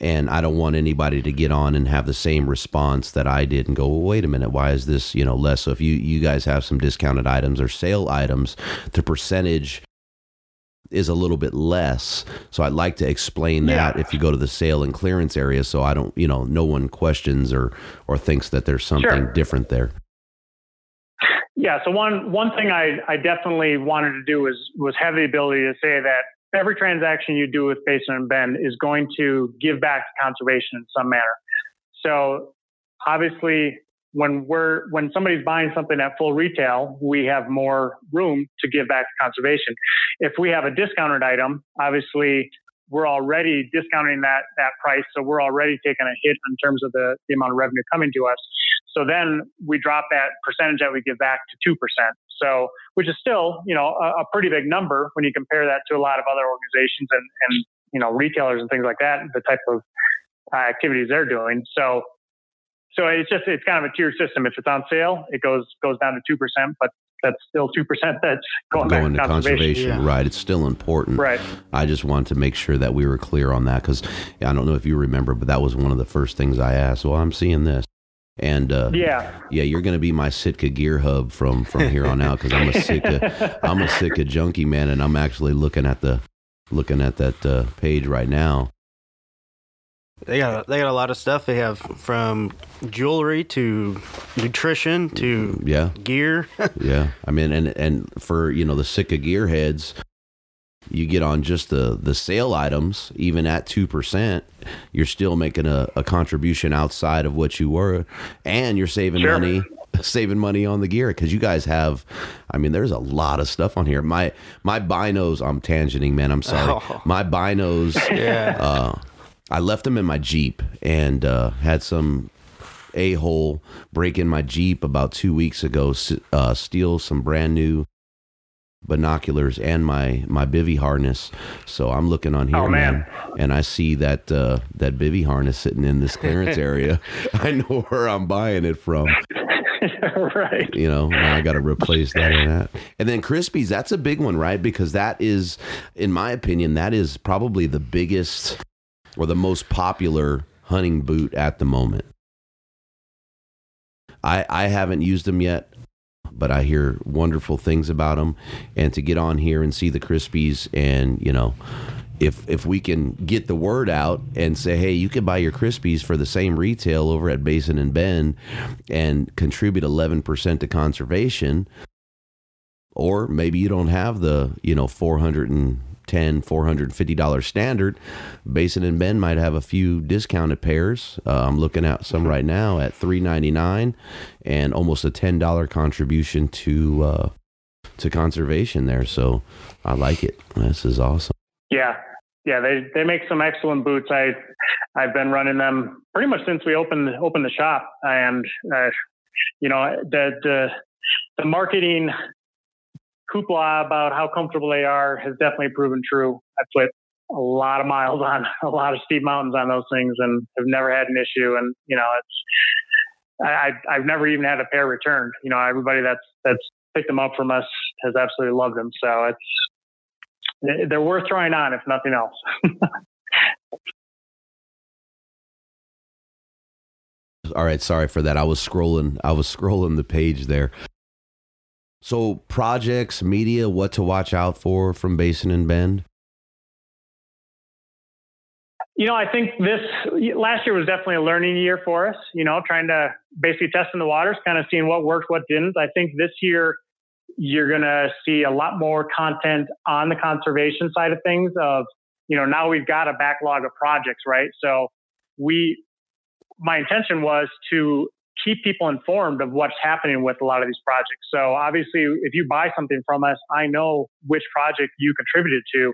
and I don't want anybody to get on and have the same response that I did and go, well, wait a minute, why is this, you know, less? So if you guys have some discounted items or sale items, the percentage is a little bit less. So I'd like to explain that if you go to the sale and clearance area, so I don't, you know, no one questions or thinks that there's something different there. Yeah. So one thing I definitely wanted to do was have the ability to say that every transaction you do with Basin and Bend is going to give back to conservation in some manner. So obviously when somebody's buying something at full retail, we have more room to give back to conservation. If we have a discounted item, obviously we're already discounting that price. So we're already taking a hit in terms of the amount of revenue coming to us. So then we drop that percentage that we give back to 2%. So, which is still, you know, a pretty big number when you compare that to a lot of other organizations and, you know, retailers and things like that, the type of activities they're doing. So it's kind of a tier system. If it's on sale, it goes down to 2%, but that's still 2% that's going back to conservation. Yeah. Right. It's still important. Right. I just wanted to make sure that we were clear on that, because I don't know if you remember, but that was one of the first things I asked. Well, I'm seeing this. And yeah, you're going to be my Sitka gear hub from here on out, because I'm a Sitka junkie, man, and I'm actually looking at that page right now. They got a lot of stuff. They have from jewelry to nutrition to gear. Yeah, I mean, and for, you know, the Sitka gearheads, you get on just the sale items, even at 2%, you're still making a contribution outside of what you were, and you're saving money on the gear, because you guys have, I mean, there's a lot of stuff on here. My binos, I'm tangenting, man, I'm sorry. Oh. My binos, I left them in my Jeep, and had some a-hole break in my Jeep about 2 weeks ago, steal some brand new binoculars and my bivvy harness. So I'm looking on here, man, and I see that that bivvy harness sitting in this clearance area. I know where I'm buying it from. Right. You know, now I got to replace that and that. And then Crispi's, that's a big one, right? Because that is, in my opinion, that is probably the biggest or the most popular hunting boot at the moment. I haven't used them yet, but I hear wonderful things about them. And to get on here and see the Crispis, and, you know, if we can get the word out and say, hey, you can buy your Crispis for the same retail over at Basin and Bend and contribute 11% to conservation, or maybe you don't have the, you know, $450 standard. Basin and Bend might have a few discounted pairs. I'm looking at some right now at $3.99, and almost a $10 contribution to conservation there. So I like it. This is awesome. Yeah, they make some excellent boots. I've been running them pretty much since we opened the shop, and you know, the marketing hoopla about how comfortable they are has definitely proven true. I put a lot of miles on a lot of steep mountains on those things, and have never had an issue. And, you know, I've never even had a pair returned. You know, everybody that's picked them up from us has absolutely loved them. So they're worth trying on, if nothing else. All right. Sorry for that. I was scrolling the page there. So projects, media, what to watch out for from Basin and Bend? You know, I think last year was definitely a learning year for us, you know, trying to basically test in the waters, kind of seeing what worked, what didn't. I think this year you're going to see a lot more content on the conservation side of things of, you know, now we've got a backlog of projects, right? So my intention was to keep people informed of what's happening with a lot of these projects. So obviously, if you buy something from us, I know which project you contributed to.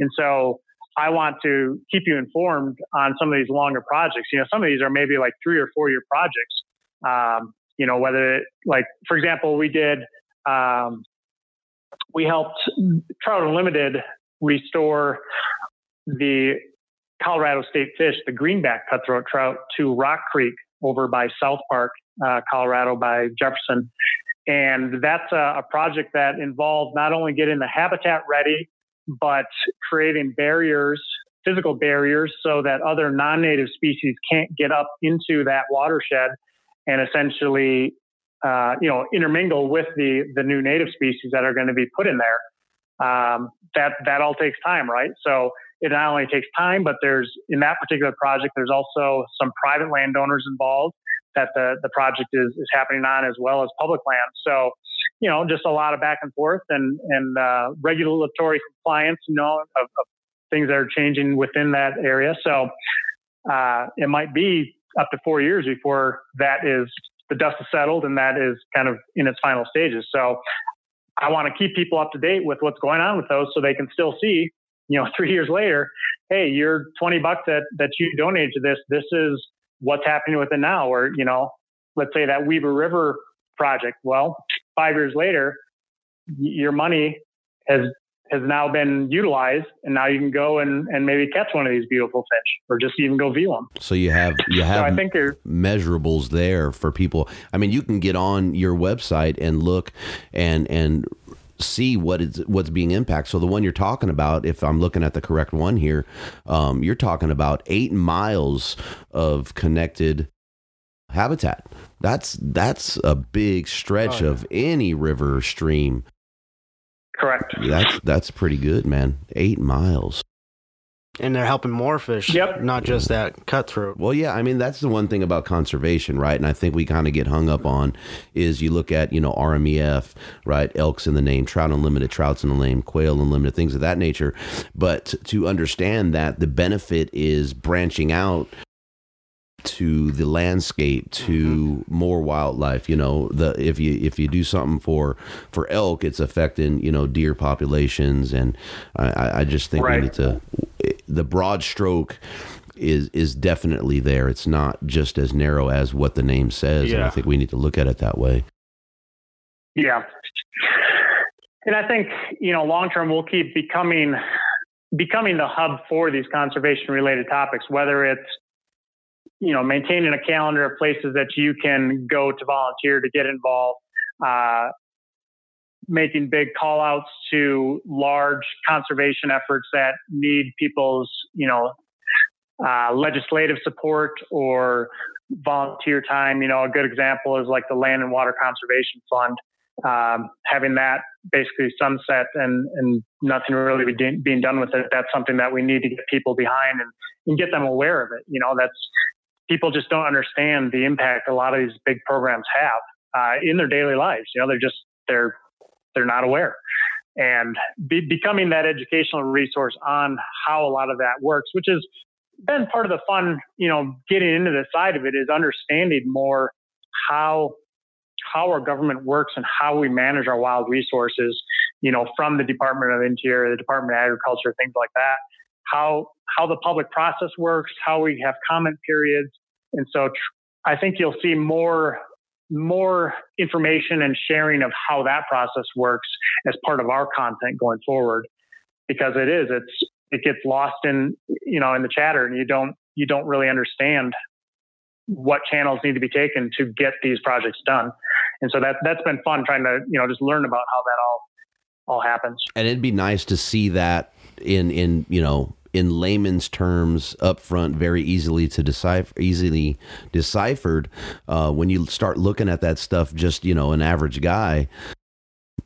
And so I want to keep you informed on some of these longer projects. You know, some of these are maybe like 3 or 4 year projects. You know, whether like, for example, we helped Trout Unlimited restore the Colorado state fish, the greenback cutthroat trout, to Rock Creek over by South Park, Colorado, by Jefferson. And that's a project that involved not only getting the habitat ready, but creating barriers, physical barriers, so that other non-native species can't get up into that watershed and essentially, intermingle with the new native species that are going to be put in there. That all takes time, right? So it not only takes time, but in that particular project, there's also some private landowners involved that the project is happening on, as well as public land. So, just a lot of back and forth and regulatory compliance, of things that are changing within that area. So it might be up to 4 years before the dust is settled and that is kind of in its final stages. So I want to keep people up to date with what's going on with those, so they can still see, 3 years later, hey, your $20 that you donated to this, this is what's happening with it now. Or, let's say that Weber River project. Well, 5 years later, your money has now been utilized, and now you can go and maybe catch one of these beautiful fish, or just even go view them. So you have so I think measurables there for people. I mean, you can get on your website and look and see what's being impacted. So the one you're talking about, if I'm looking at the correct one here, you're talking about 8 miles of connected habitat. That's a big stretch of any river or stream. Correct. That's pretty good, man. 8 miles. And they're helping more fish, yep. Not just that cutthroat. Well, yeah, I mean, that's the one thing about conservation, right? And I think we kind of get hung up on is you look at, RMEF, right? Elk's in the name, Trout Unlimited, trout's in the name, quail unlimited, things of that nature. But to understand that the benefit is branching out to the landscape, to more wildlife, if you do something for elk, it's affecting, deer populations. And I just think we need to, the broad stroke is definitely there. It's not just as narrow as what the name says. Yeah. And I think we need to look at it that way. Yeah. And I think, long-term we'll keep becoming the hub for these conservation related topics, whether it's, maintaining a calendar of places that you can go to volunteer to get involved, making big call outs to large conservation efforts that need people's, legislative support or volunteer time. A good example is like the Land and Water Conservation Fund, having that basically sunset and nothing really being done with it. That's something that we need to get people behind and get them aware of it. People just don't understand the impact a lot of these big programs have in their daily lives. They're not aware, and becoming that educational resource on how a lot of that works, which has been part of the fun. Getting into the side of it is understanding more how our government works and how we manage our wild resources. From the Department of Interior, the Department of Agriculture, things like that. How the public process works, how we have comment periods. And so I think you'll see more information and sharing of how that process works as part of our content going forward, because it gets lost in, in the chatter, and you don't really understand what channels need to be taken to get these projects done. And so that's been fun trying to, just learn about how that all happens. And it'd be nice to see that in layman's terms up front, very easily deciphered. When you start looking at that stuff, just, an average guy,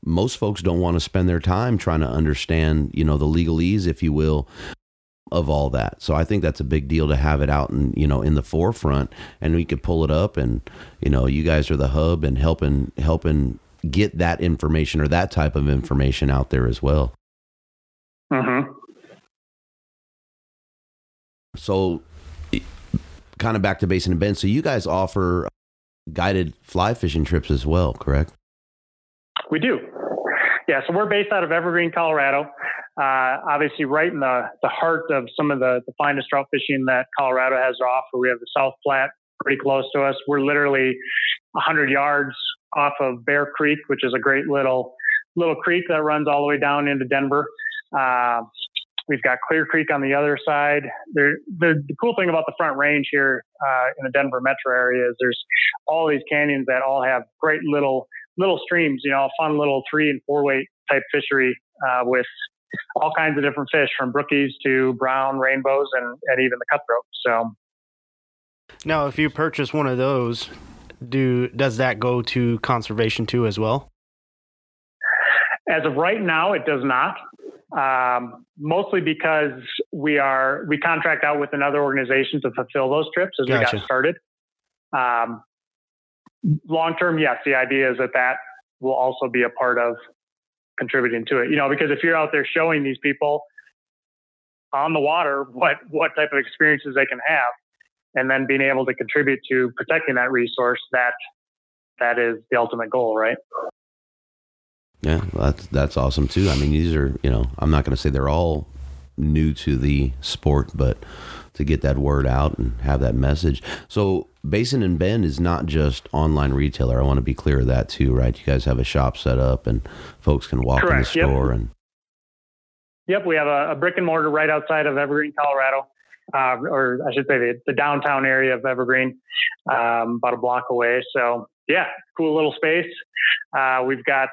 most folks don't want to spend their time trying to understand, the legalese, if you will, of all that. So I think that's a big deal to have it out and, in the forefront, and we could pull it up and, you guys are the hub and helping get that information, or that type of information, out there as well. Mm-hmm. So kind of back to Basin and Bend. So you guys offer guided fly fishing trips as well, correct? We do. Yeah. So we're based out of Evergreen, Colorado, obviously right in the heart of some of the finest trout fishing that Colorado has to offer. We have the South Platte pretty close to us. We're literally 100 yards off of Bear Creek, which is a great little creek that runs all the way down into Denver. We've got Clear Creek on the other side. The cool thing about the Front Range here in the Denver metro area is there's all these canyons that all have great little streams, you know, a fun little 3- and 4-weight type fishery with all kinds of different fish, from brookies to brown, rainbows, and even the cutthroat. So now, if you purchase one of those, does that go to conservation too as well? As of right now, it does not. Mostly because we contract out with another organization to fulfill those trips as Gotcha. We got started. Long-term, yes, the idea is that will also be a part of contributing to it, you know, because if you're out there showing these people on the water what type of experiences they can have, and then being able to contribute to protecting that resource, that is the ultimate goal, right? Yeah, well, that's awesome too. I mean, these are, you know, I'm not going to say they're all new to the sport, but to get that word out and have that message. So Basin and Bend is not just online retailer. I want to be clear of that too, right? You guys have a shop set up and folks can walk Correct. In the store. Yep. Yep, we have a brick and mortar right outside of Evergreen, Colorado. Or I should say the downtown area of Evergreen, about a block away. So yeah, cool little space. We've got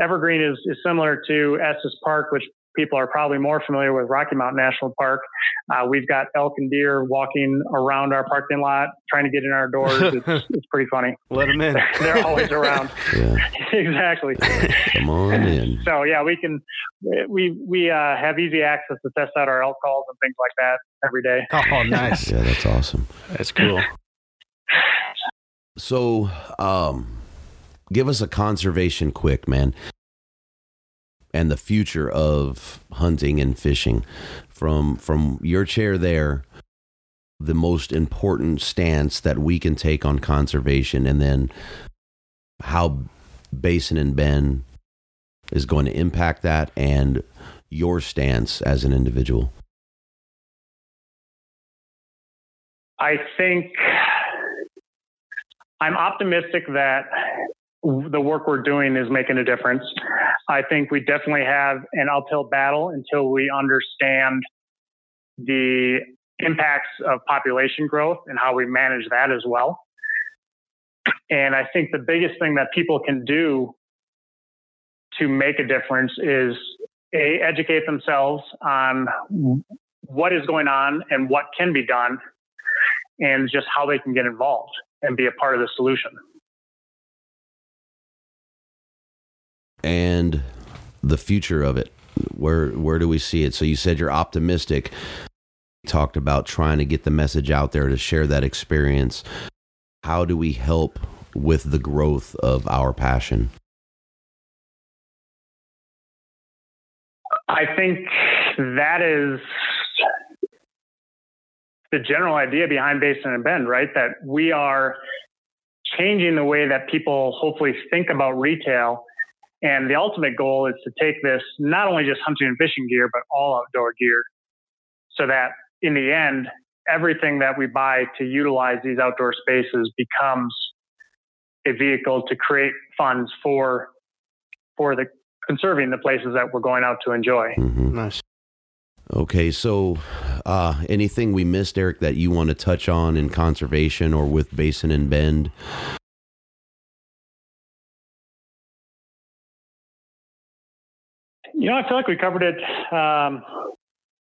Evergreen is similar to Estes Park, which people are probably more familiar with Rocky Mountain National Park. We've got elk and deer walking around our parking lot, trying to get in our doors. It's pretty funny. Let them in. They're always around. Yeah. Exactly. Come on in. So yeah, we have easy access to test out our elk calls and things like that every day. Oh, nice. Yeah, that's awesome. That's cool. So, give us a conservation quick, man, and the future of hunting and fishing from your chair there, the most important stance that we can take on conservation, and then how Basin and Bend is going to impact that and your stance as an individual. I think I'm optimistic that the work we're doing is making a difference. I think we definitely have an uphill battle until we understand the impacts of population growth and how we manage that as well. And I think the biggest thing that people can do to make a difference is educate themselves on what is going on and what can be done, and just how they can get involved and be a part of the solution. And the future of it, where do we see it? So you said you're optimistic. You talked about trying to get the message out there to share that experience. How do we help with the growth of our passion? I think that is the general idea behind Basin and Bend, right? That we are changing the way that people hopefully think about retail. And the ultimate goal is to take this, not only just hunting and fishing gear, but all outdoor gear, so that in the end, everything that we buy to utilize these outdoor spaces becomes a vehicle to create funds for the conserving the places that we're going out to enjoy. Mm-hmm. Nice. Okay, so anything we missed, Erik, that you want to touch on in conservation or with Basin and Bend? You know, I feel like we covered it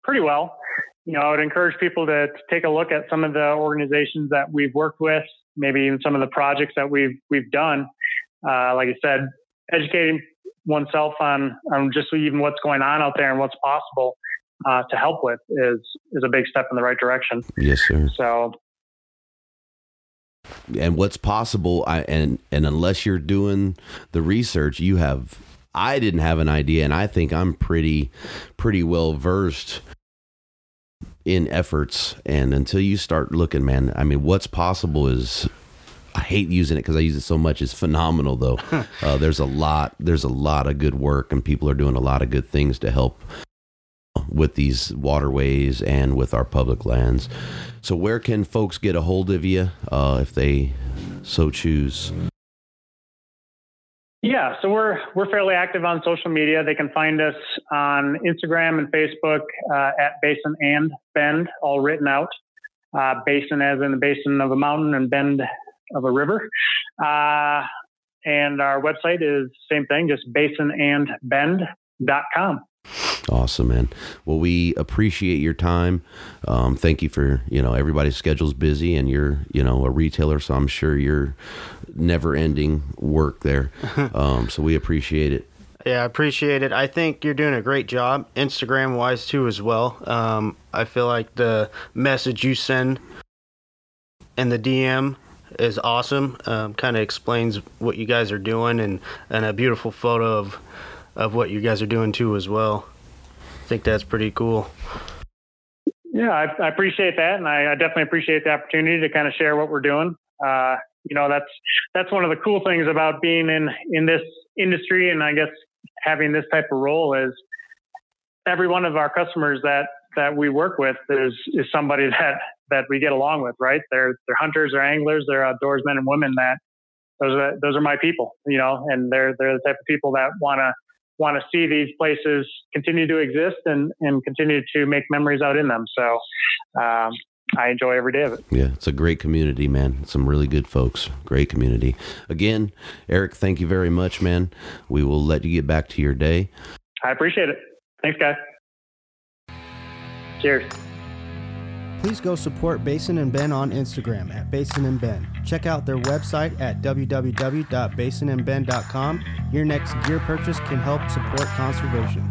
pretty well. You know, I would encourage people to take a look at some of the organizations that we've worked with, maybe even some of the projects that we've done. Like I said, educating oneself on just even what's going on out there and what's possible to help with is a big step in the right direction. Yes, sir. So. And what's possible, and unless you're doing the research, I didn't have an idea, and I think I'm pretty well versed in efforts. And until you start looking, man, I mean, what's possible is, I hate using it because I use it so much. It's phenomenal, though. There's a lot of good work, and people are doing a lot of good things to help with these waterways and with our public lands. So where can folks get a hold of you if they so choose? Yeah, so we're fairly active on social media. They can find us on Instagram and Facebook at Basin and Bend, all written out. Basin as in the basin of a mountain and bend of a river. And our website is same thing, just basinandbend.com. Awesome, man. Well, we appreciate your time. Thank you for, everybody's schedule's busy and you're, a retailer. So I'm sure you're never ending work there. So we appreciate it. Yeah, I appreciate it. I think you're doing a great job Instagram wise too, as well. I feel like the message you send and the DM is awesome. Kind of explains what you guys are doing and a beautiful photo of what you guys are doing too, as well. I think that's pretty cool. Yeah, I appreciate that. And I definitely appreciate the opportunity to kind of share what we're doing. That's one of the cool things about being in this industry. And I guess having this type of role is every one of our customers that we work with is somebody that we get along with, right? They're hunters, they're anglers, they're outdoorsmen and women that those are my people, and they're the type of people that want to see these places continue to exist and continue to make memories out in them. So, I enjoy every day of it. Yeah, it's a great community, man. Some really good folks. Great community. Again, Erik, thank you very much, man. We will let you get back to your day. I appreciate it. Thanks, guys. Cheers. Please go support Basin and Bend on Instagram at Basin and Bend. Check out their website at www.basinandbend.com. Your next gear purchase can help support conservation.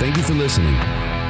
Thank you for listening.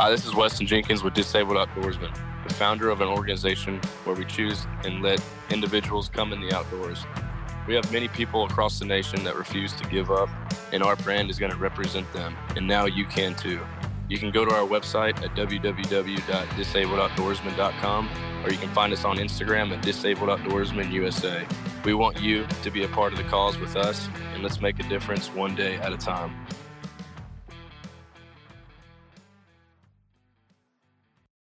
Hi, this is Weston Jenkins with Disabled Outdoorsmen, the founder of an organization where we choose and let individuals come in the outdoors. We have many people across the nation that refuse to give up, and our brand is going to represent them. And now you can too. You can go to our website at www.disabledoutdoorsman.com, or you can find us on Instagram at DisabledOutdoorsmanUSA. We want you to be a part of the cause with us, and let's make a difference one day at a time.